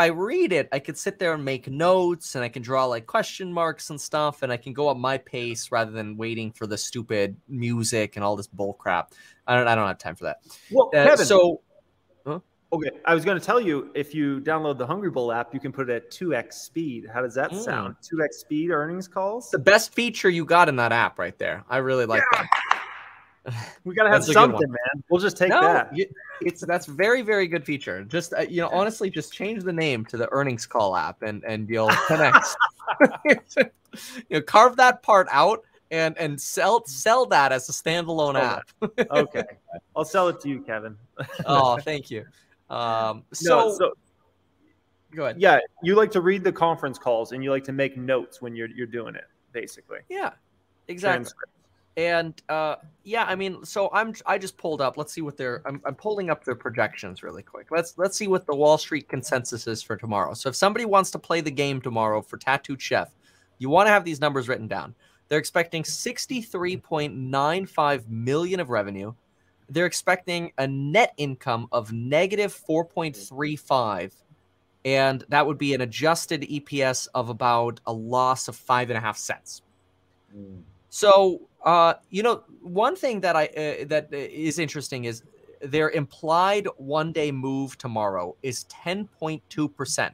read it, I could sit there and make notes, and I can draw like question marks and stuff, and I can go at my pace rather than waiting for the stupid music and all this bull crap. I don't have time for that. Well, Kevin, so okay, I was going to tell you, if you download the Hungry Bowl app, you can put it at 2x speed. How does that sound? 2x speed earnings calls. The best feature you got in that app right there. I really like that. We got to have something, man. We'll just take that. That's very, very good feature. Just, you know, honestly, just change the name to the earnings call app and you'll connect. Carve that part out and sell that as a standalone app. Okay. I'll sell it to you, Kevin. Oh, thank you. So go ahead. Yeah. You like to read the conference calls and you like to make notes when you're doing it, basically. Yeah, exactly. And I just pulled up. Let's see what I'm pulling up their projections really quick. Let's see what the Wall Street consensus is for tomorrow. So if somebody wants to play the game tomorrow for Tattoo Chef, you want to have these numbers written down. They're expecting 63.95 million of revenue. They're expecting a net income of negative 4.35, and that would be an adjusted EPS of about a loss of 5.5 cents. So, one thing that that is interesting is their implied one-day move tomorrow is 10.2%.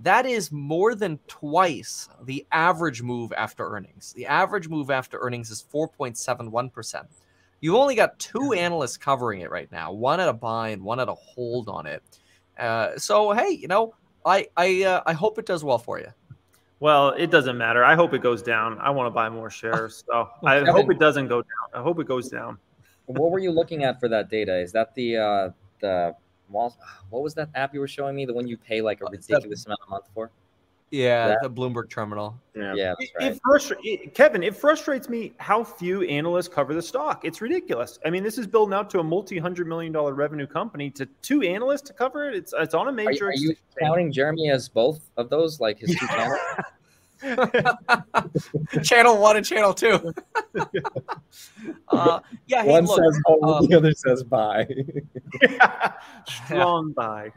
That is more than twice the average move after earnings. The average move after earnings is 4.71%. You've only got two analysts covering it right now, one at a buy and one at a hold on it. So, hey, I hope it does well for you. Well, it doesn't matter. I hope it goes down. I want to buy more shares. So I hope it doesn't go down. I hope it goes down. What were you looking at for that data? Is that the what was that app you were showing me? The one you pay like a ridiculous amount a month for? Yeah, the Bloomberg terminal. Yeah, that's right. Kevin, it frustrates me how few analysts cover the stock. It's ridiculous. I mean, this is building out to a multi-$100 million revenue company to two analysts to cover it. It's on a major. Are you counting Jeremy as both of those, like his two channels? Channel 1 and Channel 2. One says hold, the other says buy. Strong buy.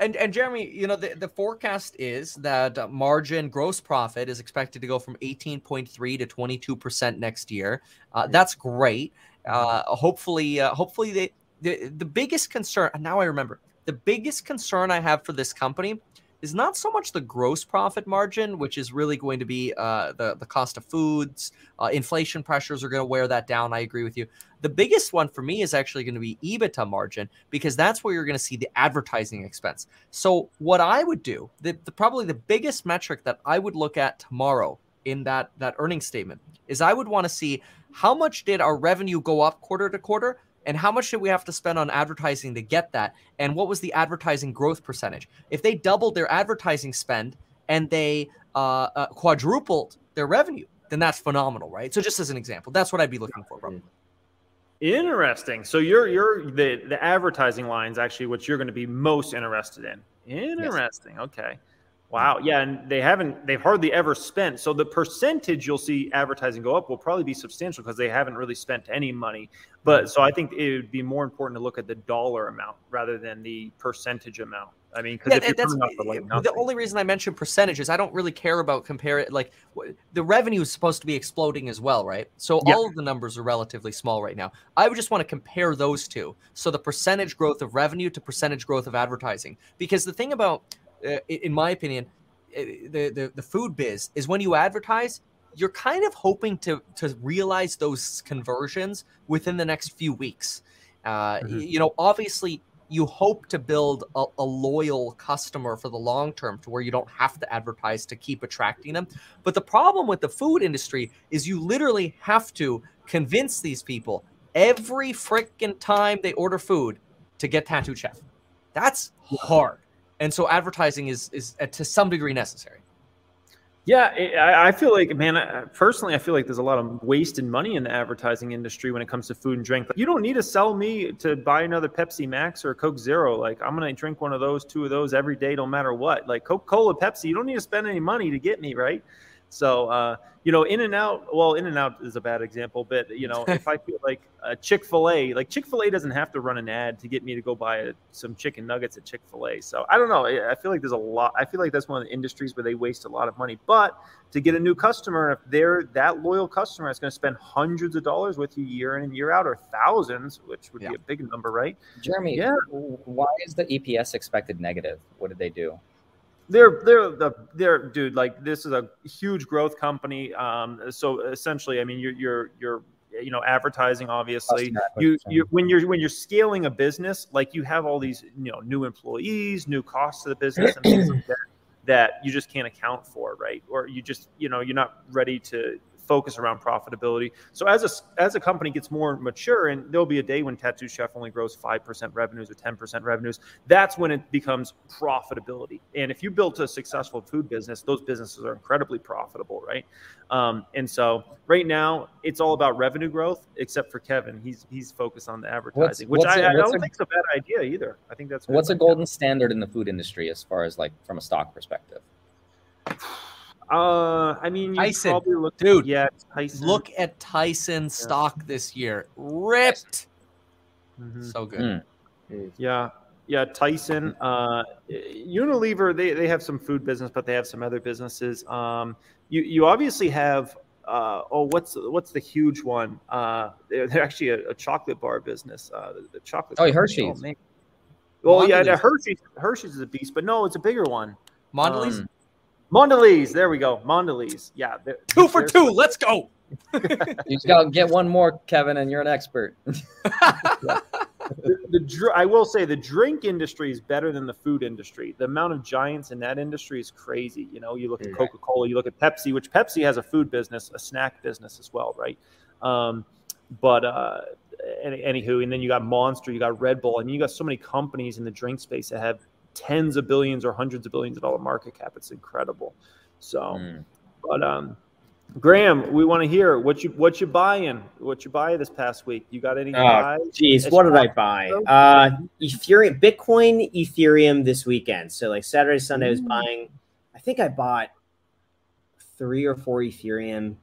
And Jeremy, the forecast is that margin gross profit is expected to go from 18.3 to 22% next year. That's great. Hopefully the biggest concern, now I remember, the biggest concern I have for this company is not so much the gross profit margin, which is really going to be the cost of foods. Inflation pressures are going to wear that down. I agree with you. The biggest one for me is actually going to be EBITDA margin, because that's where you're going to see the advertising expense. So what I would do, probably the biggest metric that I would look at tomorrow in that earnings statement is I would want to see how much did our revenue go up quarter to quarter, and how much did we have to spend on advertising to get that? And what was the advertising growth percentage? If they doubled their advertising spend and they quadrupled their revenue, then that's phenomenal, right? So just as an example, that's what I'd be looking for, probably. Interesting. So you're the advertising line is actually what you're going to be most interested in. Interesting. Yes. Okay. Wow. Yeah, and they've hardly ever spent. So the percentage you'll see advertising go up will probably be substantial because they haven't really spent any money. But so I think it would be more important to look at the dollar amount rather than the percentage amount. I mean, because the only reason I mentioned percentage is I don't really care about the revenue is supposed to be exploding as well, right? So all of the numbers are relatively small right now. I would just want to compare those two. So the percentage growth of revenue to percentage growth of advertising, because the thing about in my opinion, the food biz is when you advertise, you're kind of hoping to realize those conversions within the next few weeks. Obviously, you hope to build a loyal customer for the long term to where you don't have to advertise to keep attracting them. But the problem with the food industry is you literally have to convince these people every freaking time they order food to get Tattoo Chef. That's hard. And so advertising is to some degree necessary. Yeah, I feel like, man, personally, I feel like there's a lot of wasted money in the advertising industry when it comes to food and drink. Like, you don't need to sell me to buy another Pepsi Max or a Coke Zero. Like, I'm going to drink one of those, two of those every day, no matter what. Like Coca-Cola, Pepsi, you don't need to spend any money to get me, right? So, you know, In-N-Out, well, In-N-Out is a bad example, but, you know, if I feel like a Chick-fil-A, like Chick-fil-A doesn't have to run an ad to get me to go buy some chicken nuggets at Chick-fil-A. So I don't know. I feel like there's a lot. I feel like that's one of the industries where they waste a lot of money. But to get a new customer, if they're that loyal customer that's going to spend hundreds of dollars with you year in and year out, or thousands, which would be a big number, right? Jeremy, why is the EPS expected negative? What did they do? They're dude, like, this is a huge growth company. So essentially, I mean, you're you know, advertising, obviously, when you're scaling a business, like, you have all these, you know, new employees, new costs to the business, and things like that you just can't account for, right? Or you just, you know, you're not ready to focus around profitability. So as a company gets more mature, and there'll be a day when Tattoo Chef only grows 5% revenues or 10% revenues, that's when it becomes profitability. And if you built a successful food business, those businesses are incredibly profitable, right? And so right now it's all about revenue growth, except for Kevin. He's focused on the advertising, which I don't think is a bad idea either. I think that's what's a golden standard in the food industry as far as, like, from a stock perspective. I mean, Tyson, probably Tyson. Look at Tyson's stock this year. Ripped. Mm-hmm. So good. Mm. Yeah. Yeah. Tyson, Unilever, they have some food business, but they have some other businesses. You obviously have, what's the huge one? They're actually a chocolate bar business. The chocolate. Oh, Hershey's. Oh, man. Well, Mondelez. Yeah. Hershey's is a beast, but no, it's a bigger one. Mondelez. Mondelez, there we go. Mondelez, yeah. Two for two, let's go. You just gotta get one more, Kevin, and you're an expert. I will say the drink industry is better than the food industry. The amount of giants in that industry is crazy. You know, you look at Coca-Cola, you look at Pepsi, which Pepsi has a food business, a snack business as well, right? Anywho, and then you got Monster, you got Red Bull. I mean, you got so many companies in the drink space that have tens of billions or hundreds of billions of dollar market cap. It's incredible. So, but Graham, we want to hear what you buying, what you buy this past week. You got any? Oh, geez, what did I buy? Bitcoin, Ethereum this weekend. So, like, Saturday, Sunday, I was buying. I think I bought 3 or 4 Ethereum.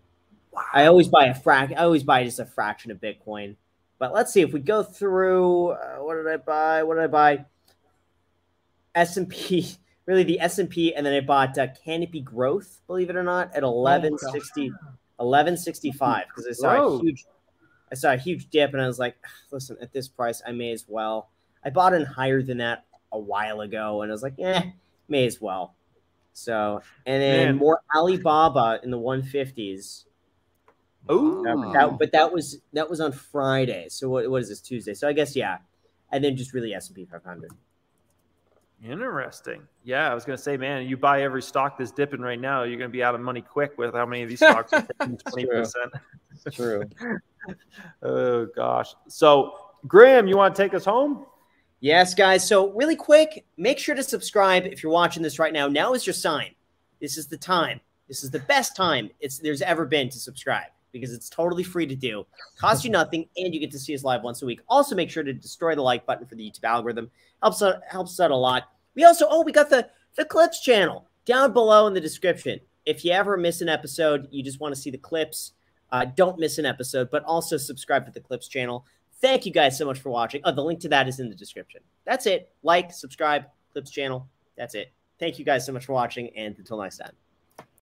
Wow. I always buy just a fraction of Bitcoin. But let's see if we go through. What did I buy? S&P, really the S&P, and then I bought Canopy Growth, believe it or not, at 1165, because I saw a huge dip, and I was like, listen, at this price, I may as well. I bought in higher than that a while ago, and I was like, may as well. So, and then more Alibaba in the 150s. Oh, but that was on Friday. So what is this, Tuesday? So I guess and then just really S&P 500. Interesting. Yeah, I was going to say, man, you buy every stock that's dipping right now, you're going to be out of money quick with how many of these stocks are 20%. True. Oh, gosh. So, Graham, you want to take us home? Yes, guys. So, really quick, make sure to subscribe if you're watching this right now. Now is your sign. This is the time. This is the best time there's ever been to subscribe, because it's totally free to do. Costs you nothing, and you get to see us live once a week. Also, make sure to destroy the like button for the YouTube algorithm. Helps out a lot. We also, we got the clips channel down below in the description. If you ever miss an episode, you just want to see the clips, don't miss an episode, but also subscribe to the clips channel. Thank you guys so much for watching. The link to that is in the description. That's it. Like, subscribe, clips channel. That's it. Thank you guys so much for watching, and until next time.